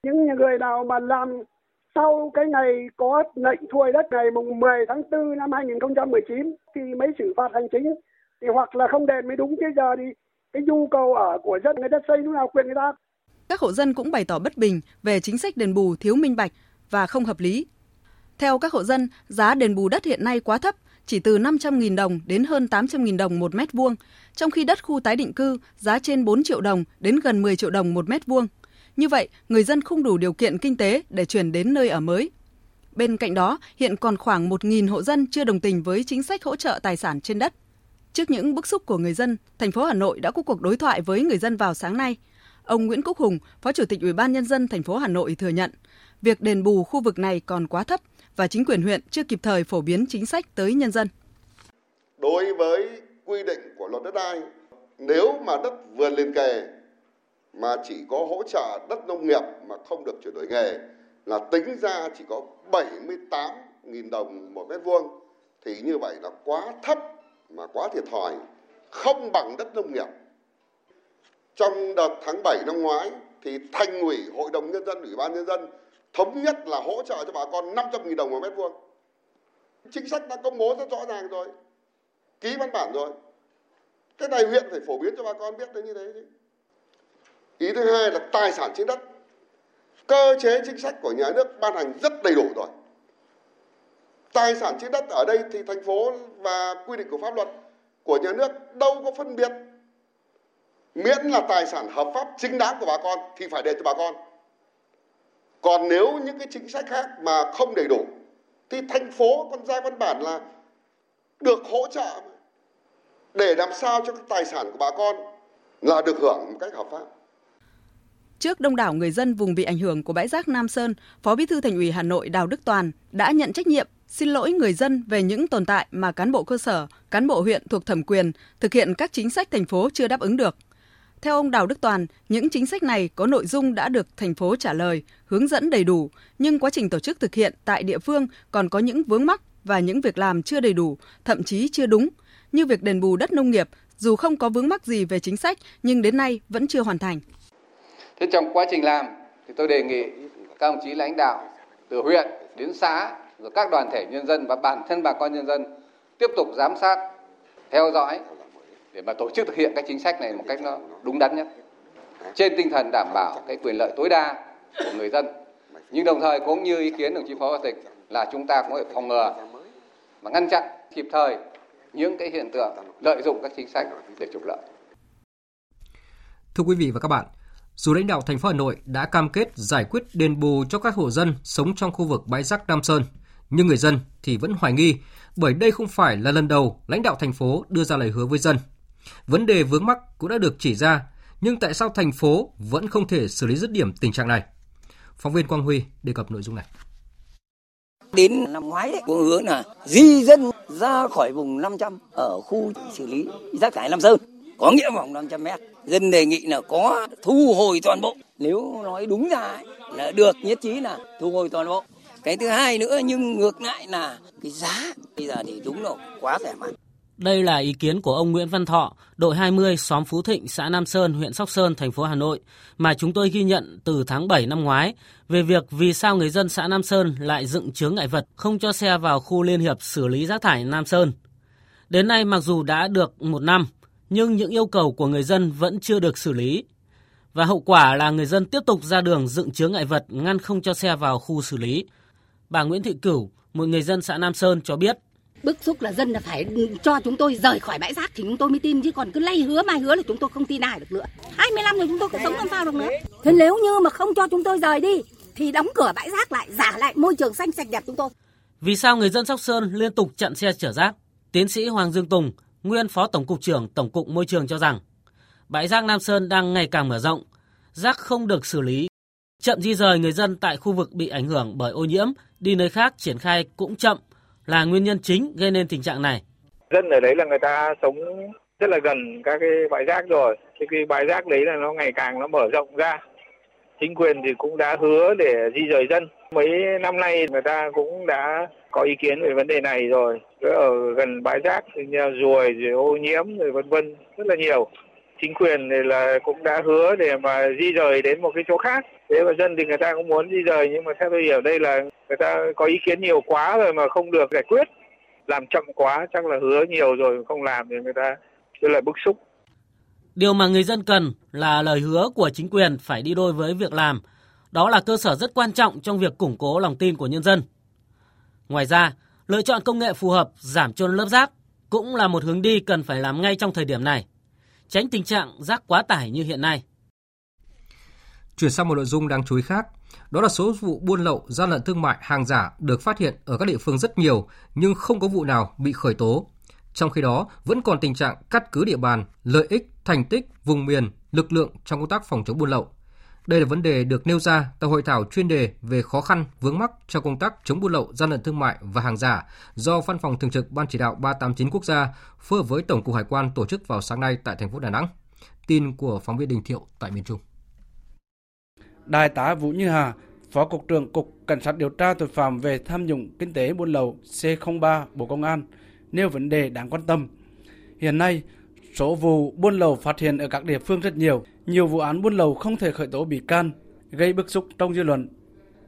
Những người nào mà làm sau cái ngày có lệnh thu hồi đất ngày mùng 10 tháng 4 năm 2019 thì mới xử phạt hành chính, thì hoặc là không đền mới đúng, chứ giờ thì cái nhu cầu ở của dân người ta xây lúc nào quyền người ta. Các hộ dân cũng bày tỏ bất bình về chính sách đền bù thiếu minh bạch và không hợp lý. Theo các hộ dân, giá đền bù đất hiện nay quá thấp, chỉ từ 500.000 đồng đến hơn 800.000 đồng một mét vuông, trong khi đất khu tái định cư giá trên 4 triệu đồng đến gần 10 triệu đồng một mét vuông. Như vậy, người dân không đủ điều kiện kinh tế để chuyển đến nơi ở mới. Bên cạnh đó, hiện còn khoảng 1.000 hộ dân chưa đồng tình với chính sách hỗ trợ tài sản trên đất. Trước những bức xúc của người dân, thành phố Hà Nội đã có cuộc đối thoại với người dân vào sáng nay. Ông Nguyễn Quốc Hùng, Phó Chủ tịch Ủy ban Nhân dân thành phố Hà Nội thừa nhận, việc đền bù khu vực này còn quá thấp và chính quyền huyện chưa kịp thời phổ biến chính sách tới nhân dân. Đối với quy định của luật đất đai, nếu mà đất vườn liền kề mà chỉ có hỗ trợ đất nông nghiệp mà không được chuyển đổi nghề là tính ra chỉ có 78.000 đồng một mét vuông, thì như vậy là quá thấp mà quá thiệt thòi, không bằng đất nông nghiệp. Trong đợt tháng 7 năm ngoái thì Thành ủy, Hội đồng Nhân dân, Ủy ban Nhân dân thống nhất là hỗ trợ cho bà con 500.000 đồng một mét vuông. Chính sách đã công bố rất rõ ràng rồi, ký văn bản rồi. Cái này huyện phải phổ biến cho bà con biết đến như thế. Ý thứ hai là tài sản trên đất. Cơ chế chính sách của nhà nước ban hành rất đầy đủ rồi. Tài sản trên đất ở đây thì thành phố và quy định của pháp luật của nhà nước đâu có phân biệt. Miễn là tài sản hợp pháp chính đáng của bà con thì phải để cho bà con. Còn nếu những cái chính sách khác mà không đầy đủ thì thành phố còn ra văn bản là được hỗ trợ để làm sao cho cái tài sản của bà con là được hưởng một cách hợp pháp. Trước đông đảo người dân vùng bị ảnh hưởng của bãi rác Nam Sơn, Phó Bí thư Thành ủy Hà Nội Đào Đức Toàn đã nhận trách nhiệm, xin lỗi người dân về những tồn tại mà cán bộ cơ sở, cán bộ huyện thuộc thẩm quyền thực hiện các chính sách thành phố chưa đáp ứng được. Theo ông Đào Đức Toàn, những chính sách này có nội dung đã được thành phố trả lời, hướng dẫn đầy đủ, nhưng quá trình tổ chức thực hiện tại địa phương còn có những vướng mắc và những việc làm chưa đầy đủ, thậm chí chưa đúng, như việc đền bù đất nông nghiệp, dù không có vướng mắc gì về chính sách nhưng đến nay vẫn chưa hoàn thành. Thế trong quá trình làm thì tôi đề nghị các đồng chí lãnh đạo từ huyện đến xã, rồi các đoàn thể nhân dân và bản thân bà con nhân dân tiếp tục giám sát, theo dõi để mà tổ chức thực hiện các chính sách này một cách nó đúng đắn nhất, trên tinh thần đảm bảo cái quyền lợi tối đa của người dân. Nhưng đồng thời cũng như ý kiến đồng chí Phó Chủ tịch là chúng ta cũng phải phòng ngừa và ngăn chặn kịp thời những cái hiện tượng lợi dụng các chính sách để trục lợi. Thưa quý vị và các bạn, dù lãnh đạo thành phố Hà Nội đã cam kết giải quyết đền bù cho các hộ dân sống trong khu vực bãi rác Nam Sơn, nhưng người dân thì vẫn hoài nghi, bởi đây không phải là lần đầu lãnh đạo thành phố đưa ra lời hứa với dân. Vấn đề vướng mắc cũng đã được chỉ ra, nhưng tại sao thành phố vẫn không thể xử lý dứt điểm tình trạng này? Phóng viên Quang Huy đề cập nội dung này. Đến năm ngoái đấy, cũng hứa là di dân ra khỏi vùng 500 ở khu xử lý rác thải Nam Sơn, có nghĩa vòng 500 mét. Dân đề nghị là có thu hồi toàn bộ, nếu nói đúng ra ấy, là được nhất trí là thu hồi toàn bộ. Cái thứ hai nữa, nhưng ngược lại là cái giá bây giờ thì đúng là quá rẻ mạt. Đây là ý kiến của ông Nguyễn Văn Thọ, đội 20, xóm Phú Thịnh, xã Nam Sơn, huyện Sóc Sơn, thành phố Hà Nội mà chúng tôi ghi nhận từ tháng 7 năm ngoái về việc vì sao người dân xã Nam Sơn lại dựng chướng ngại vật không cho xe vào khu liên hiệp xử lý rác thải Nam Sơn. Đến nay mặc dù đã được một năm, nhưng những yêu cầu của người dân vẫn chưa được xử lý. Và hậu quả là người dân tiếp tục ra đường dựng chướng ngại vật ngăn không cho xe vào khu xử lý. Bà Nguyễn Thị Cửu, một người dân xã Nam Sơn cho biết. Bức xúc là dân là phải cho chúng tôi rời khỏi bãi rác thì chúng tôi mới tin, chứ còn cứ lay hứa mai hứa là chúng tôi không tin ai được nữa. 25 rồi chúng tôi cũng sống làm sao được nữa. Thế nếu như mà không cho chúng tôi rời đi thì đóng cửa bãi rác lại, giả lại môi trường xanh sạch đẹp chúng tôi. Vì sao người dân Sóc Sơn liên tục chặn xe chở rác? Tiến sĩ Hoàng Dương Tùng, nguyên Phó Tổng cục trưởng Tổng cục Môi trường cho rằng bãi rác Nam Sơn đang ngày càng mở rộng, rác không được xử lý, chậm di rời người dân tại khu vực bị ảnh hưởng bởi ô nhiễm đi nơi khác, triển khai cũng chậm là nguyên nhân chính gây nên tình trạng này. Dân ở đấy là người ta sống rất là gần các cái bãi rác rồi, thì cái bãi rác đấy là nó ngày càng nó mở rộng ra. Chính quyền thì cũng đã hứa để di rời dân. Mấy năm nay người ta cũng đã có ý kiến về vấn đề này rồi. Ở gần bãi rác thì ruồi, rồi ô nhiễm, rồi vân vân rất là nhiều. Chính quyền thì là cũng đã hứa để mà di rời đến một cái chỗ khác. Thế mà dân thì người ta cũng muốn di rời, nhưng mà theo tôi hiểu đây là người ta có ý kiến nhiều quá rồi mà không được giải quyết. Làm chậm quá, chắc là hứa nhiều rồi không làm thì người ta sẽ lại bức xúc. Điều mà người dân cần là lời hứa của chính quyền phải đi đôi với việc làm. Đó là cơ sở rất quan trọng trong việc củng cố lòng tin của nhân dân. Ngoài ra, lựa chọn công nghệ phù hợp giảm chôn lớp rác cũng là một hướng đi cần phải làm ngay trong thời điểm này, tránh tình trạng rác quá tải như hiện nay. Chuyển sang một nội dung đáng chú ý khác, đó là số vụ buôn lậu, gian lận thương mại, hàng giả được phát hiện ở các địa phương rất nhiều nhưng không có vụ nào bị khởi tố. Trong khi đó, vẫn còn tình trạng cắt cứ địa bàn, lợi ích, thành tích, vùng miền, lực lượng trong công tác phòng chống buôn lậu. Đây là vấn đề được nêu ra tại hội thảo chuyên đề về khó khăn, vướng mắc trong công tác chống buôn lậu, gian lận thương mại và hàng giả do Văn phòng Thường trực Ban Chỉ đạo 389 Quốc gia phối hợp với Tổng cục Hải quan tổ chức vào sáng nay tại thành phố Đà Nẵng. Tin của phóng viên Đình Thiệu tại miền Trung. Đại tá Vũ Như Hà, Phó Cục trưởng Cục Cảnh sát điều tra tội phạm về tham nhũng kinh tế buôn lậu C03 Bộ Công an nêu vấn đề đáng quan tâm. Hiện nay, số vụ buôn lậu phát hiện ở các địa phương rất nhiều, nhiều vụ án buôn lậu không thể khởi tố bị can, gây bức xúc trong dư luận.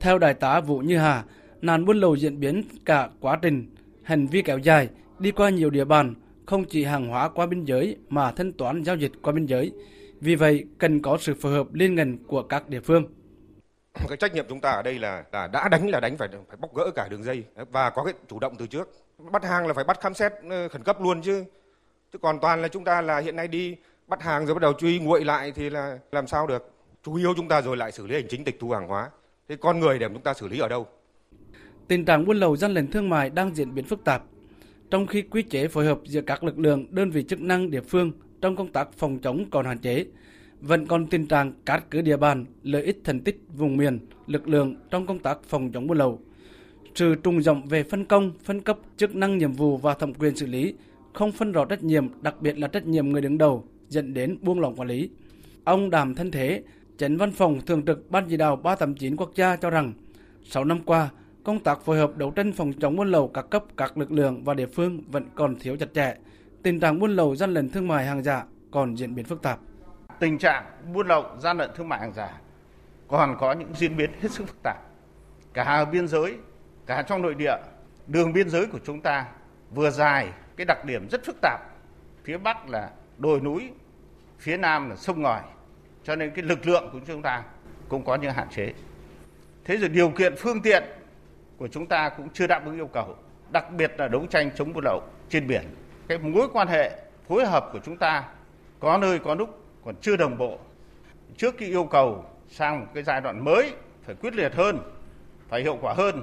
Theo Đại tá Vũ Như Hà, nạn buôn lậu diễn biến cả quá trình, hành vi kéo dài, đi qua nhiều địa bàn, không chỉ hàng hóa qua biên giới mà thanh toán giao dịch qua biên giới. Vì vậy, cần có sự phối hợp liên ngành của các địa phương. Cái trách nhiệm chúng ta ở đây là đã đánh là đánh phải bóc gỡ cả đường dây và có cái chủ động từ trước. Bắt hàng là phải bắt khám xét khẩn cấp luôn chứ còn toàn là chúng ta là hiện nay đi bắt hàng rồi bắt đầu truy nguội lại thì là làm sao được. Chủ yếu chúng ta rồi lại xử lý hành chính tịch thu hàng hóa. Thế con người để chúng ta xử lý ở đâu? Tình trạng buôn lậu gian lận thương mại đang diễn biến phức tạp. Trong khi quy chế phối hợp giữa các lực lượng, đơn vị chức năng địa phương trong công tác phòng chống còn hạn chế, vẫn còn tình trạng cát cứ địa bàn, lợi ích thành tích vùng miền, lực lượng trong công tác phòng chống buôn lậu. Sự trùng rộng về phân công, phân cấp chức năng nhiệm vụ và thẩm quyền xử lý, không phân rõ trách nhiệm, đặc biệt là trách nhiệm người đứng đầu, dẫn đến buông lỏng quản lý. Ông Đàm Thanh Thế, Chánh Văn phòng Thường trực Ban Chỉ đạo 389 Quốc gia cho rằng, 6 năm qua, công tác phối hợp đấu tranh phòng chống buôn lậu các cấp, các lực lượng và địa phương vẫn còn thiếu chặt chẽ. Tình trạng buôn lậu, gian lận thương mại hàng giả còn diễn biến phức tạp. Tình trạng buôn lậu, gian lận thương mại hàng giả còn có những diễn biến hết sức phức tạp. Cả ở biên giới, cả trong nội địa, đường biên giới của chúng ta vừa dài, cái đặc điểm rất phức tạp. Phía Bắc là đồi núi, phía Nam là sông ngòi. Cho nên cái lực lượng của chúng ta cũng có những hạn chế. Thế rồi điều kiện phương tiện của chúng ta cũng chưa đáp ứng yêu cầu, đặc biệt là đấu tranh chống buôn lậu trên biển. Cái mối quan hệ phối hợp của chúng ta có nơi có lúc còn chưa đồng bộ. Trước khi yêu cầu sang một cái giai đoạn mới phải quyết liệt hơn, phải hiệu quả hơn.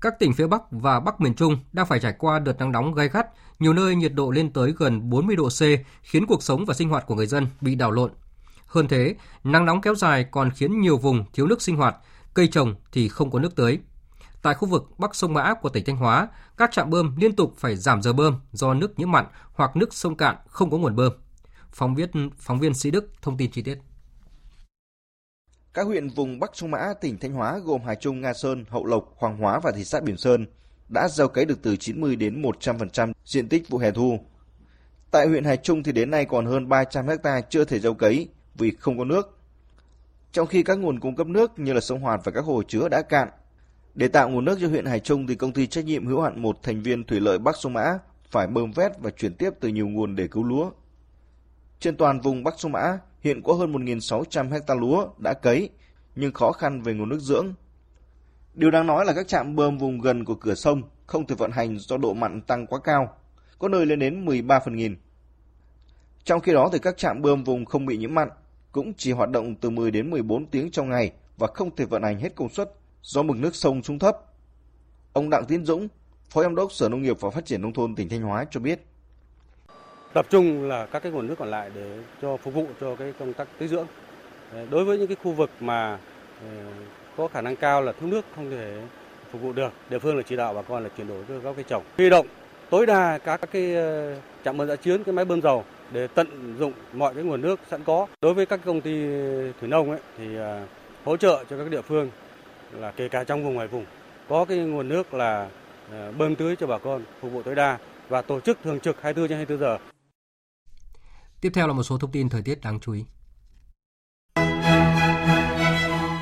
Các tỉnh phía Bắc và Bắc miền Trung đang phải trải qua đợt nắng nóng gay gắt, nhiều nơi nhiệt độ lên tới gần 40 độ C khiến cuộc sống và sinh hoạt của người dân bị đảo lộn. Hơn thế, nắng nóng kéo dài còn khiến nhiều vùng thiếu nước sinh hoạt, cây trồng thì không có nước tưới. Tại khu vực Bắc Sông Mã của tỉnh Thanh Hóa, các trạm bơm liên tục phải giảm giờ bơm do nước nhiễm mặn hoặc nước sông cạn không có nguồn bơm. Phóng viên Sĩ Đức thông tin chi tiết. Các huyện vùng Bắc Sông Mã tỉnh Thanh Hóa gồm Hà Trung, Nga Sơn, Hậu Lộc, Hoàng Hóa và thị xã Bỉm Sơn đã gieo cấy được từ 90 đến 100% diện tích vụ hè thu. Tại huyện Hà Trung thì đến nay còn hơn 300 ha chưa thể gieo cấy vì không có nước. Trong khi các nguồn cung cấp nước như là sông Hoạt và các hồ chứa đã cạn. Để tạo nguồn nước cho huyện Hải Trung thì công ty trách nhiệm hữu hạn một thành viên thủy lợi Bắc Sông Mã phải bơm vét và chuyển tiếp từ nhiều nguồn để cứu lúa. Trên toàn vùng Bắc Sông Mã hiện có hơn 1.600 ha lúa đã cấy nhưng khó khăn về nguồn nước dưỡng. Điều đáng nói là các trạm bơm vùng gần của cửa sông không thể vận hành do độ mặn tăng quá cao, có nơi lên đến 13%. Trong khi đó thì các trạm bơm vùng không bị nhiễm mặn cũng chỉ hoạt động từ 10 đến 14 tiếng trong ngày và không thể vận hành hết công suất do mực nước sông xuống thấp. Ông Đặng Tiến Dũng, Phó Giám đốc Sở Nông nghiệp và Phát triển Nông thôn tỉnh Thanh Hóa cho biết. Tập trung là các cái nguồn nước còn lại để cho phục vụ cho cái công tác tưới dưỡng. Đối với những cái khu vực mà có khả năng cao là thiếu nước không thể phục vụ được, địa phương là chỉ đạo bà con là chuyển đổi các cây trồng, huy động tối đa các cái trạm bơm dã chiến, cái máy bơm dầu để tận dụng mọi cái nguồn nước sẵn có. Đối với các công ty thủy nông ấy, thì hỗ trợ cho các địa phương là kể cả trong vùng ngoài vùng có cái nguồn nước là bơm tưới cho bà con phục vụ tối đa và tổ chức thường trực 24/24 giờ. Tiếp theo là một số thông tin thời tiết đáng chú ý.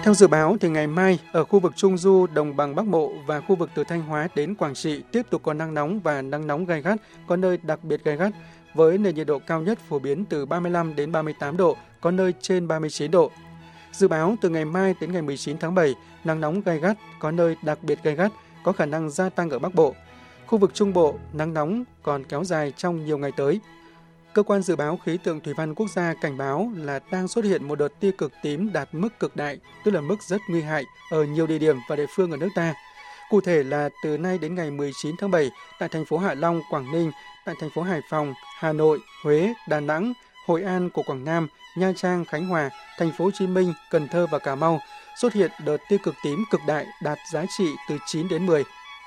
Theo dự báo thì ngày mai ở khu vực Trung Du, Đồng bằng Bắc Bộ và khu vực từ Thanh Hóa đến Quảng Trị tiếp tục có nắng nóng và nắng nóng gay gắt, có nơi đặc biệt gay gắt với nền nhiệt độ cao nhất phổ biến từ 35 đến 38 độ, có nơi trên 39 độ. Dự báo từ ngày mai đến ngày 19 tháng 7, nắng nóng gay gắt, có nơi đặc biệt gay gắt, có khả năng gia tăng ở Bắc Bộ. Khu vực Trung Bộ, nắng nóng còn kéo dài trong nhiều ngày tới. Cơ quan Dự báo Khí tượng Thủy văn Quốc gia cảnh báo là đang xuất hiện một đợt tia cực tím đạt mức cực đại, tức là mức rất nguy hại ở nhiều địa điểm và địa phương ở nước ta. Cụ thể là từ nay đến ngày 19 tháng 7 tại thành phố Hạ Long, Quảng Ninh, tại thành phố Hải Phòng, Hà Nội, Huế, Đà Nẵng, Hội An của Quảng Nam, Nha Trang, Khánh Hòa, thành phố Hồ Chí Minh, Cần Thơ và Cà Mau xuất hiện đợt tia cực tím cực đại đạt giá trị từ 9 đến 10.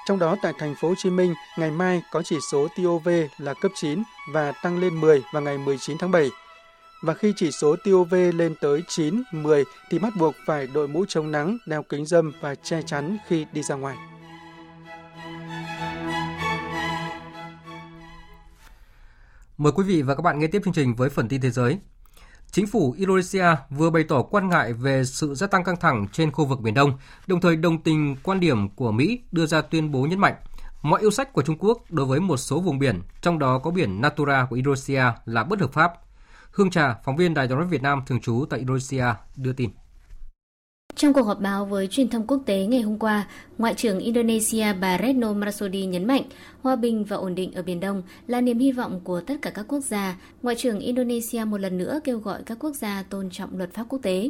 Trong đó tại thành phố Hồ Chí Minh, ngày mai có chỉ số tia UV là cấp 9 và tăng lên 10 vào ngày 19 tháng 7. Và khi chỉ số tia UV lên tới 9, 10 thì bắt buộc phải đội mũ chống nắng, đeo kính râm và che chắn khi đi ra ngoài. Mời quý vị và các bạn nghe tiếp chương trình với phần tin thế giới. Chính phủ Indonesia vừa bày tỏ quan ngại về sự gia tăng căng thẳng trên khu vực Biển Đông, đồng thời đồng tình quan điểm của Mỹ đưa ra tuyên bố nhấn mạnh mọi yêu sách của Trung Quốc đối với một số vùng biển, trong đó có biển Natuna của Indonesia là bất hợp pháp. Hương Trà, phóng viên Đài Truyền hình Việt Nam thường trú tại Indonesia đưa tin. Trong cuộc họp báo với truyền thông quốc tế ngày hôm qua, Ngoại trưởng Indonesia bà Retno Marsudi nhấn mạnh hòa bình và ổn định ở Biển Đông là niềm hy vọng của tất cả các quốc gia. Ngoại trưởng Indonesia một lần nữa kêu gọi các quốc gia tôn trọng luật pháp quốc tế.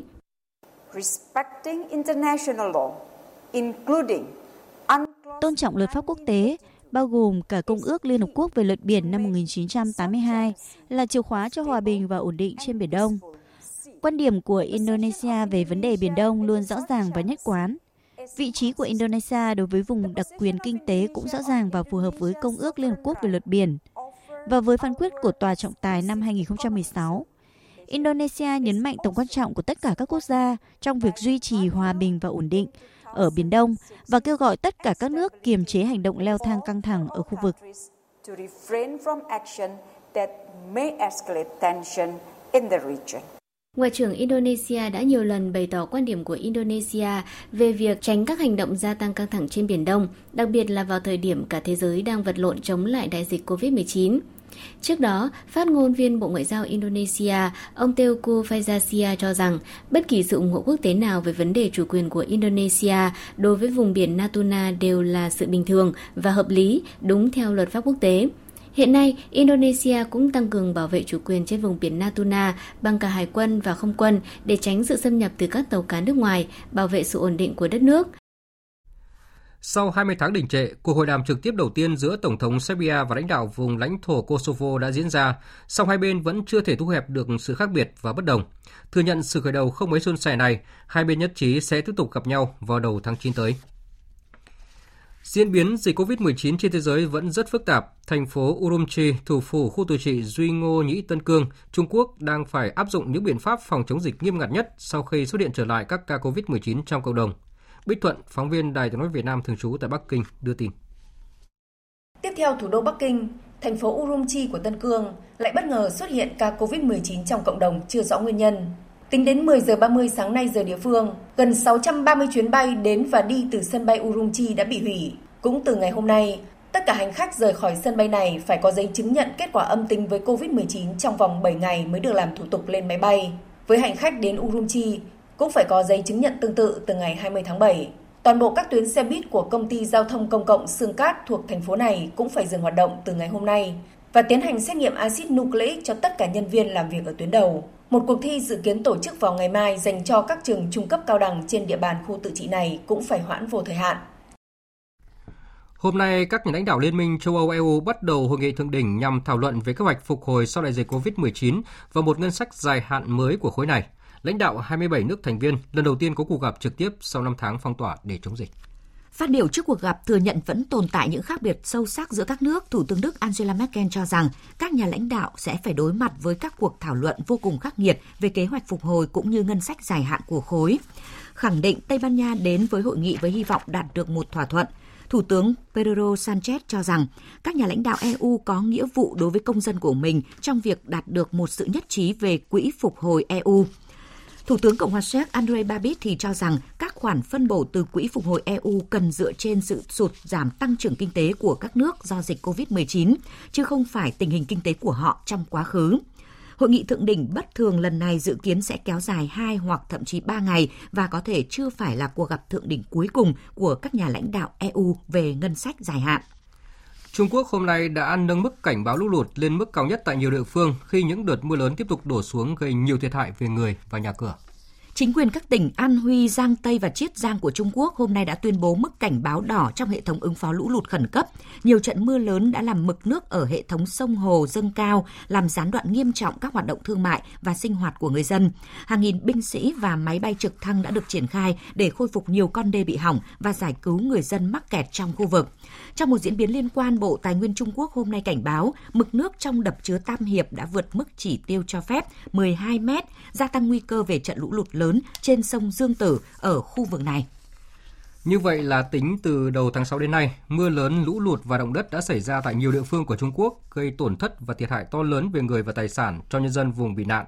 Tôn trọng luật pháp quốc tế, bao gồm cả Công ước Liên Hợp Quốc về luật biển năm 1982, là chìa khóa cho hòa bình và ổn định trên Biển Đông. Quan điểm của Indonesia về vấn đề Biển Đông luôn rõ ràng và nhất quán. Vị trí của Indonesia đối với vùng đặc quyền kinh tế cũng rõ ràng và phù hợp với Công ước Liên Hợp Quốc về luật biển. Và với phán quyết của Tòa trọng tài năm 2016, Indonesia nhấn mạnh tầm quan trọng của tất cả các quốc gia trong việc duy trì hòa bình và ổn định, ở Biển Đông và kêu gọi tất cả các nước kiềm chế hành động leo thang căng thẳng ở khu vực. Ngoại trưởng Indonesia đã nhiều lần bày tỏ quan điểm của Indonesia về việc tránh các hành động gia tăng căng thẳng trên Biển Đông, đặc biệt là vào thời điểm cả thế giới đang vật lộn chống lại đại dịch COVID-19. Trước đó, phát ngôn viên Bộ Ngoại giao Indonesia, ông Teuku Faizasyah cho rằng bất kỳ sự ủng hộ quốc tế nào về vấn đề chủ quyền của Indonesia đối với vùng biển Natuna đều là sự bình thường và hợp lý, đúng theo luật pháp quốc tế. Hiện nay, Indonesia cũng tăng cường bảo vệ chủ quyền trên vùng biển Natuna bằng cả hải quân và không quân để tránh sự xâm nhập từ các tàu cá nước ngoài, bảo vệ sự ổn định của đất nước. Sau 20 tháng đình trệ, cuộc hội đàm trực tiếp đầu tiên giữa Tổng thống Serbia và lãnh đạo vùng lãnh thổ Kosovo đã diễn ra, song hai bên vẫn chưa thể thu hẹp được sự khác biệt và bất đồng. Thừa nhận sự khởi đầu không mấy suôn sẻ này, hai bên nhất trí sẽ tiếp tục gặp nhau vào đầu tháng 9 tới. Diễn biến dịch COVID-19 trên thế giới vẫn rất phức tạp. Thành phố Urumqi, thủ phủ khu tự trị Duy Ngô Nhĩ Tân Cương, Trung Quốc đang phải áp dụng những biện pháp phòng chống dịch nghiêm ngặt nhất sau khi xuất hiện trở lại các ca COVID-19 trong cộng đồng. Bích Thuận, phóng viên Đài Tiếng nói Việt Nam thường trú tại Bắc Kinh đưa tin. Tiếp theo thủ đô Bắc Kinh, thành phố Urumqi của Tân Cương lại bất ngờ xuất hiện ca COVID-19 trong cộng đồng chưa rõ nguyên nhân. Tính đến 10:30 sáng nay giờ địa phương, gần 630 chuyến bay đến và đi từ sân bay Urumqi đã bị hủy. Cũng từ ngày hôm nay, tất cả hành khách rời khỏi sân bay này phải có giấy chứng nhận kết quả âm tính với COVID-19 trong vòng 7 ngày mới được làm thủ tục lên máy bay. Với hành khách đến Urumqi cũng phải có giấy chứng nhận tương tự từ ngày 20 tháng 7. Toàn bộ các tuyến xe buýt của công ty giao thông công cộng Sương Cát thuộc thành phố này cũng phải dừng hoạt động từ ngày hôm nay và tiến hành xét nghiệm axit nucleic cho tất cả nhân viên làm việc ở tuyến đầu. Một cuộc thi dự kiến tổ chức vào ngày mai dành cho các trường trung cấp cao đẳng trên địa bàn khu tự trị này cũng phải hoãn vô thời hạn. Hôm nay, các nhà lãnh đạo Liên minh châu Âu-EU bắt đầu hội nghị thượng đỉnh nhằm thảo luận về kế hoạch phục hồi sau đại dịch COVID-19 và một ngân sách dài hạn mới của khối này. Lãnh đạo 27 nước thành viên lần đầu tiên có cuộc gặp trực tiếp sau 5 tháng phong tỏa để chống dịch. Phát biểu trước cuộc gặp thừa nhận vẫn tồn tại những khác biệt sâu sắc giữa các nước, Thủ tướng Đức Angela Merkel cho rằng các nhà lãnh đạo sẽ phải đối mặt với các cuộc thảo luận vô cùng khắc nghiệt về kế hoạch phục hồi cũng như ngân sách dài hạn của khối. Khẳng định Tây Ban Nha đến với hội nghị với hy vọng đạt được một thỏa thuận. Thủ tướng Pedro Sanchez cho rằng các nhà lãnh đạo EU có nghĩa vụ đối với công dân của mình trong việc đạt được một sự nhất trí về quỹ phục hồi EU. Thủ tướng Cộng hòa Séc Andrej Babiš thì cho rằng các khoản phân bổ từ quỹ phục hồi EU cần dựa trên sự sụt giảm tăng trưởng kinh tế của các nước do dịch COVID-19, chứ không phải tình hình kinh tế của họ trong quá khứ. Hội nghị thượng đỉnh bất thường lần này dự kiến sẽ kéo dài 2 hoặc thậm chí 3 ngày và có thể chưa phải là cuộc gặp thượng đỉnh cuối cùng của các nhà lãnh đạo EU về ngân sách dài hạn. Trung Quốc hôm nay đã nâng mức cảnh báo lũ lụt lên mức cao nhất tại nhiều địa phương khi những đợt mưa lớn tiếp tục đổ xuống gây nhiều thiệt hại về người và nhà cửa. Chính quyền các tỉnh An Huy, Giang Tây và Chiết Giang của Trung Quốc hôm nay đã tuyên bố mức cảnh báo đỏ trong hệ thống ứng phó lũ lụt khẩn cấp. Nhiều trận mưa lớn đã làm mực nước ở hệ thống sông hồ dâng cao, làm gián đoạn nghiêm trọng các hoạt động thương mại và sinh hoạt của người dân. Hàng nghìn binh sĩ và máy bay trực thăng đã được triển khai để khôi phục nhiều con đê bị hỏng và giải cứu người dân mắc kẹt trong khu vực. Trong một diễn biến liên quan, Bộ Tài nguyên Trung Quốc hôm nay cảnh báo mực nước trong đập chứa Tam Hiệp đã vượt mức chỉ tiêu cho phép 12 mét, gia tăng nguy cơ về trận lũ lụt lớn trên sông Dương Tử ở khu vực này. Như vậy là tính từ đầu tháng 6 đến nay, mưa lớn, lũ lụt và động đất đã xảy ra tại nhiều địa phương của Trung Quốc, gây tổn thất và thiệt hại to lớn về người và tài sản cho nhân dân vùng bị nạn.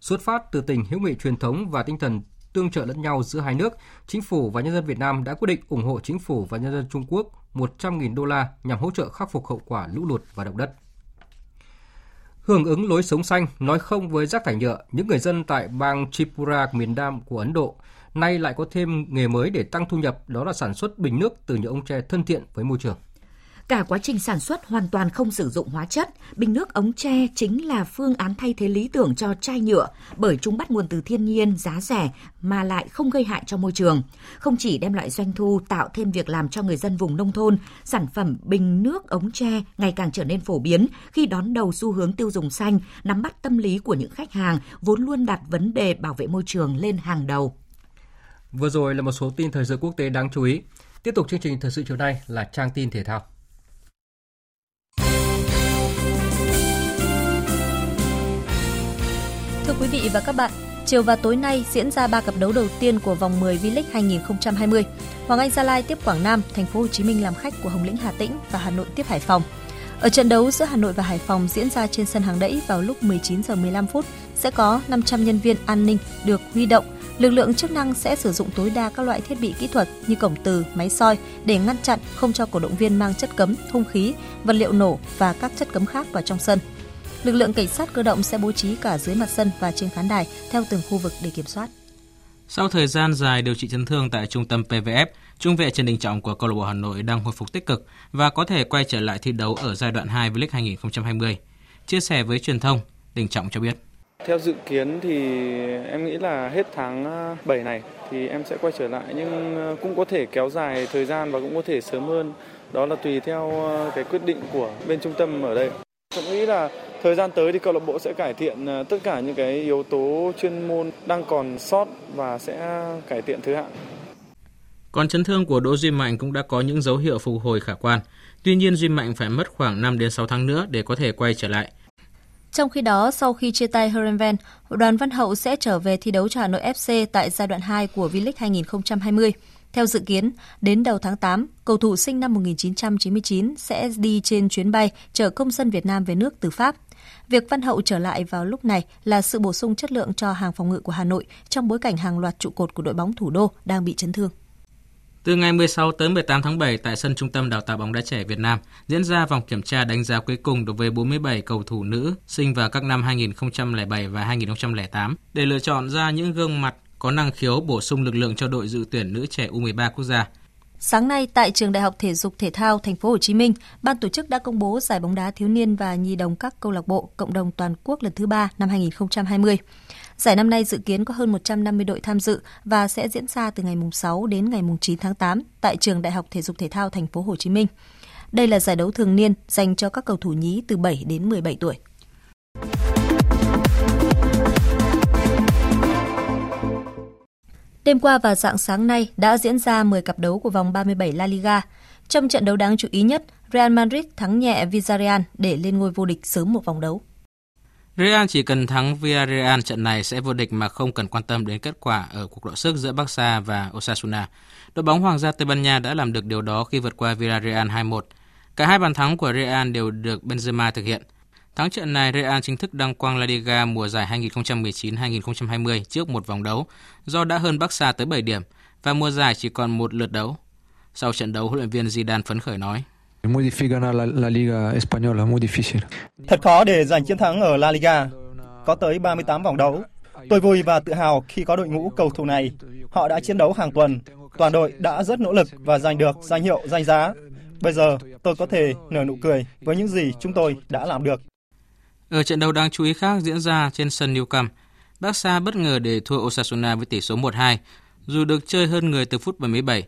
Xuất phát từ tình hữu nghị truyền thống và tinh thần tương trợ lẫn nhau giữa hai nước, Chính phủ và nhân dân Việt Nam đã quyết định ủng hộ Chính phủ và nhân dân Trung Quốc $100,000 nhằm hỗ trợ khắc phục hậu quả lũ lụt và động đất. Hưởng ứng lối sống xanh, nói không với rác thải nhựa, những người dân tại bang Tripura miền Nam của Ấn Độ nay lại có thêm nghề mới để tăng thu nhập, đó là sản xuất bình nước từ những ống tre thân thiện với môi trường. Cả quá trình sản xuất hoàn toàn không sử dụng hóa chất, bình nước ống tre chính là phương án thay thế lý tưởng cho chai nhựa bởi chúng bắt nguồn từ thiên nhiên, giá rẻ mà lại không gây hại cho môi trường. Không chỉ đem lại doanh thu, tạo thêm việc làm cho người dân vùng nông thôn, sản phẩm bình nước ống tre ngày càng trở nên phổ biến khi đón đầu xu hướng tiêu dùng xanh, nắm bắt tâm lý của những khách hàng vốn luôn đặt vấn đề bảo vệ môi trường lên hàng đầu. Vừa rồi là một số tin thời sự quốc tế đáng chú ý. Tiếp tục chương trình thời sự chiều nay là trang tin thể thao. Thưa quý vị và các bạn, Chiều và tối nay diễn ra 3 cặp đấu đầu tiên của vòng 10 V-League 2020. Hoàng Anh Gia Lai tiếp Quảng Nam, Thành phố Hồ Chí Minh làm khách của Hồng Lĩnh Hà Tĩnh và Hà Nội tiếp Hải Phòng. Ở trận đấu giữa Hà Nội và Hải Phòng diễn ra trên sân Hàng Đẫy vào lúc 19:15 sẽ có 500 nhân viên an ninh được huy động. Lực lượng chức năng sẽ sử dụng tối đa các loại thiết bị kỹ thuật như cổng từ, máy soi để ngăn chặn không cho cổ động viên mang chất cấm, hung khí, vật liệu nổ và các chất cấm khác vào trong sân. Lực lượng cảnh sát cơ động sẽ bố trí cả dưới mặt sân và trên khán đài theo từng khu vực để kiểm soát. Sau thời gian dài điều trị chấn thương tại trung tâm PVF, trung vệ Trần Đình Trọng của câu lạc bộ Hà Nội đang hồi phục tích cực và có thể quay trở lại thi đấu ở giai đoạn 2 V-League 2020. Chia sẻ với truyền thông, Đình Trọng cho biết: Theo dự kiến thì em nghĩ là hết tháng 7 này thì em sẽ quay trở lại, nhưng cũng có thể kéo dài thời gian và cũng có thể sớm hơn. Đó là tùy theo cái quyết định của bên trung tâm ở đây. Em nghĩ là thời gian tới thì câu lạc bộ sẽ cải thiện tất cả những cái yếu tố chuyên môn đang còn sót và sẽ cải thiện thứ hạng. Còn chấn thương của Đỗ Duy Mạnh cũng đã có những dấu hiệu phục hồi khả quan. Tuy nhiên Duy Mạnh phải mất khoảng 5 đến 6 tháng nữa để có thể quay trở lại. Trong khi đó, sau khi chia tay Herenveen, Đoàn Văn Hậu sẽ trở về thi đấu cho Hà Nội FC tại giai đoạn 2 của V-League 2020. Theo dự kiến, đến đầu tháng 8, cầu thủ sinh năm 1999 sẽ đi trên chuyến bay chở công dân Việt Nam về nước từ Pháp. Việc Văn Hậu trở lại vào lúc này là sự bổ sung chất lượng cho hàng phòng ngự của Hà Nội trong bối cảnh hàng loạt trụ cột của đội bóng thủ đô đang bị chấn thương. Từ ngày 16 tới 18 tháng 7 tại sân Trung tâm Đào tạo bóng đá trẻ Việt Nam diễn ra vòng kiểm tra đánh giá cuối cùng đối với 47 cầu thủ nữ sinh vào các năm 2007 và 2008 để lựa chọn ra những gương mặt có năng khiếu bổ sung lực lượng cho đội dự tuyển nữ trẻ U13 quốc gia. Sáng nay tại Trường Đại học Thể dục Thể thao Thành phố Hồ Chí Minh, ban tổ chức đã công bố giải bóng đá thiếu niên và nhi đồng các câu lạc bộ cộng đồng toàn quốc lần thứ 3 năm 2020. Giải năm nay dự kiến có hơn 150 đội tham dự và sẽ diễn ra từ ngày 6 đến ngày 9 tháng 8 tại Trường Đại học Thể dục Thể thao Thành phố Hồ Chí Minh. Đây là giải đấu thường niên dành cho các cầu thủ nhí từ 7 đến 17 tuổi. Đêm qua và rạng sáng nay đã diễn ra 10 cặp đấu của vòng 37 La Liga. Trong trận đấu đáng chú ý nhất, Real Madrid thắng nhẹ Villarreal để lên ngôi vô địch sớm một vòng đấu. Real chỉ cần thắng Villarreal trận này sẽ vô địch mà không cần quan tâm đến kết quả ở cuộc đọ sức giữa Barca và Osasuna. Đội bóng Hoàng gia Tây Ban Nha đã làm được điều đó khi vượt qua Villarreal 2-1. Cả hai bàn thắng của Real đều được Benzema thực hiện. Thắng trận này, Real chính thức đăng quang La Liga mùa giải 2019-2020 trước một vòng đấu, do đã hơn Barca tới 7 điểm và mùa giải chỉ còn một lượt đấu. Sau trận đấu, huấn luyện viên Zidane phấn khởi nói: Thật khó để giành chiến thắng ở La Liga. Có tới 38 vòng đấu. Tôi vui và tự hào khi có đội ngũ cầu thủ này. Họ đã chiến đấu hàng tuần. Toàn đội đã rất nỗ lực và giành được danh hiệu danh giá. Bây giờ, tôi có thể nở nụ cười với những gì chúng tôi đã làm được. Ở trận đấu đáng chú ý khác diễn ra trên sân Nou Camp, Barca bất ngờ để thua Osasuna với tỷ số 1-2, dù được chơi hơn người từ phút 77,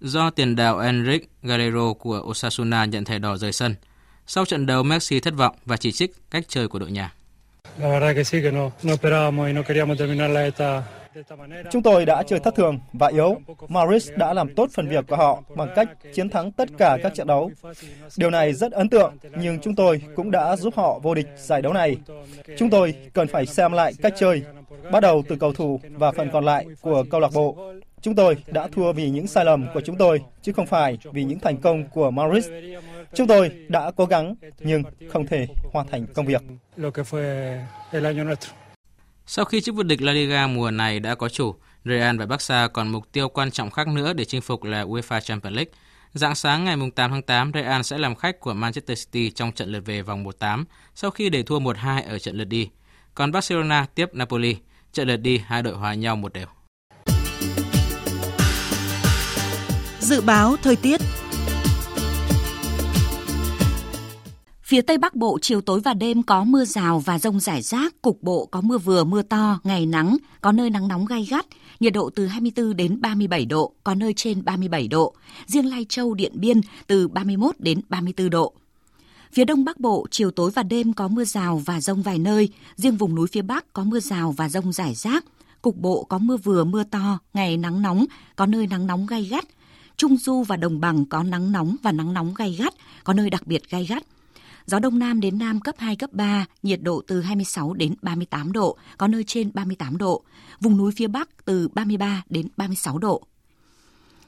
do tiền đạo Enrique Guerrero của Osasuna nhận thẻ đỏ rời sân. Sau trận đấu, Messi thất vọng và chỉ trích cách chơi của đội nhà. Chúng tôi đã chơi thất thường và yếu. Maris đã làm tốt phần việc của họ bằng cách chiến thắng tất cả các trận đấu. Điều này rất ấn tượng, nhưng chúng tôi cũng đã giúp họ vô địch giải đấu này. Chúng tôi cần phải xem lại cách chơi, bắt đầu từ cầu thủ và phần còn lại của câu lạc bộ. Chúng tôi đã thua vì những sai lầm của chúng tôi, chứ không phải vì những thành công của Maris. Chúng tôi đã cố gắng, nhưng không thể hoàn thành công việc. Sau khi chức vô địch La Liga mùa này đã có chủ, Real và Barca còn mục tiêu quan trọng khác nữa để chinh phục là UEFA Champions League. Rạng sáng ngày 8 tháng 8, Real sẽ làm khách của Manchester City trong trận lượt về vòng 1/8 sau khi để thua 1-2 ở trận lượt đi. Còn Barcelona tiếp Napoli, trận lượt đi hai đội hòa nhau 1-1. Dự báo thời tiết. Phía Tây Bắc Bộ chiều tối và đêm có mưa rào và dông rải rác, cục bộ có mưa vừa mưa to, ngày nắng, có nơi nắng nóng gay gắt, nhiệt độ từ 24 đến 37 độ, có nơi trên 37 độ, riêng Lai Châu, Điện Biên từ 31 đến 34 độ. Phía Đông Bắc Bộ chiều tối và đêm có mưa rào và dông vài nơi, riêng vùng núi phía Bắc có mưa rào và dông rải rác, cục bộ có mưa vừa mưa to, ngày nắng nóng, có nơi nắng nóng gay gắt, Trung Du và Đồng Bằng có nắng nóng và nắng nóng gay gắt, có nơi đặc biệt gay gắt. Gió Đông Nam đến Nam cấp 2, cấp 3, nhiệt độ từ 26 đến 38 độ, có nơi trên 38 độ. Vùng núi phía Bắc từ 33 đến 36 độ.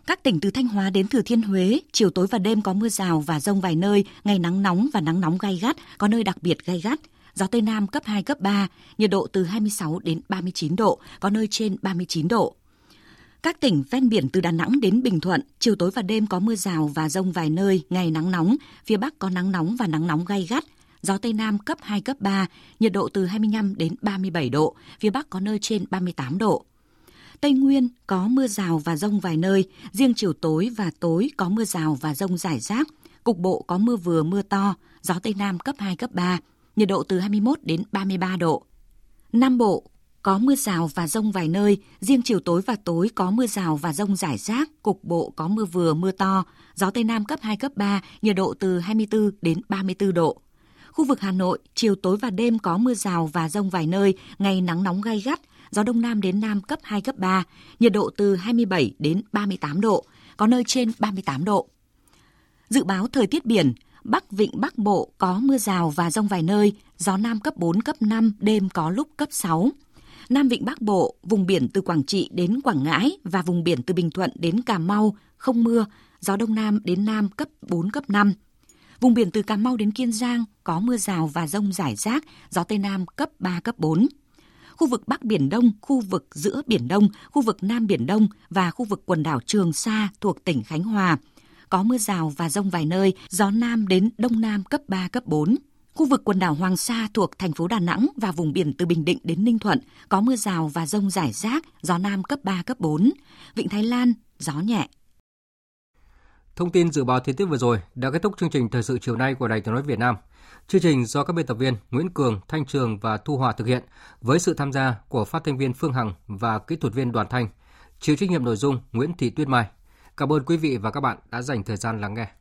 Các tỉnh từ Thanh Hóa đến Thừa Thiên Huế, chiều tối và đêm có mưa rào và dông vài nơi, ngày nắng nóng và nắng nóng gay gắt, có nơi đặc biệt gay gắt. Gió Tây Nam cấp 2, cấp 3, nhiệt độ từ 26 đến 39 độ, có nơi trên 39 độ. Các tỉnh ven biển từ Đà Nẵng đến Bình Thuận, chiều tối và đêm có mưa rào và dông vài nơi, ngày nắng nóng, phía Bắc có nắng nóng và nắng nóng gay gắt. Gió Tây Nam cấp 2, cấp 3, nhiệt độ từ 25 đến 37 độ, phía Bắc có nơi trên 38 độ. Tây Nguyên có mưa rào và dông vài nơi, riêng chiều tối và tối có mưa rào và dông rải rác. Cục bộ có mưa vừa mưa to, gió Tây Nam cấp 2, cấp 3, nhiệt độ từ 21 đến 33 độ. Nam Bộ có mưa rào và dông vài nơi, riêng chiều tối và tối có mưa rào và dông rải rác, cục bộ có mưa vừa mưa to, gió Tây Nam cấp 2, cấp 3, nhiệt độ từ 24 đến 34 độ. Khu vực Hà Nội, chiều tối và đêm có mưa rào và dông vài nơi, ngày nắng nóng gay gắt, gió Đông Nam đến Nam cấp 2, cấp 3, nhiệt độ từ 27 đến 38 độ, có nơi trên 38 độ. Dự báo thời tiết biển, Bắc Vịnh Bắc Bộ có mưa rào và dông vài nơi, gió Nam cấp 4, cấp 5, đêm có lúc cấp 6. Nam Vịnh Bắc Bộ, vùng biển từ Quảng Trị đến Quảng Ngãi và vùng biển từ Bình Thuận đến Cà Mau, không mưa, gió Đông Nam đến Nam cấp 4, cấp 5. Vùng biển từ Cà Mau đến Kiên Giang có mưa rào và dông rải rác, gió Tây Nam cấp 3, cấp 4. Khu vực Bắc Biển Đông, khu vực giữa Biển Đông, khu vực Nam Biển Đông và khu vực quần đảo Trường Sa thuộc tỉnh Khánh Hòa có mưa rào và dông vài nơi, gió Nam đến Đông Nam cấp 3, cấp 4. Khu vực quần đảo Hoàng Sa thuộc thành phố Đà Nẵng và vùng biển từ Bình Định đến Ninh Thuận có mưa rào và dông rải rác, gió Nam cấp 3, cấp 4. Vịnh Thái Lan, gió nhẹ. Thông tin dự báo thời tiết vừa rồi đã kết thúc chương trình Thời sự chiều nay của Đài Tiếng nói Việt Nam. Chương trình do các biên tập viên Nguyễn Cường, Thanh Trường và Thu Hòa thực hiện với sự tham gia của phát thanh viên Phương Hằng và kỹ thuật viên Đoàn Thanh. Chịu trách nhiệm nội dung Nguyễn Thị Tuyết Mai. Cảm ơn quý vị và các bạn đã dành thời gian lắng nghe.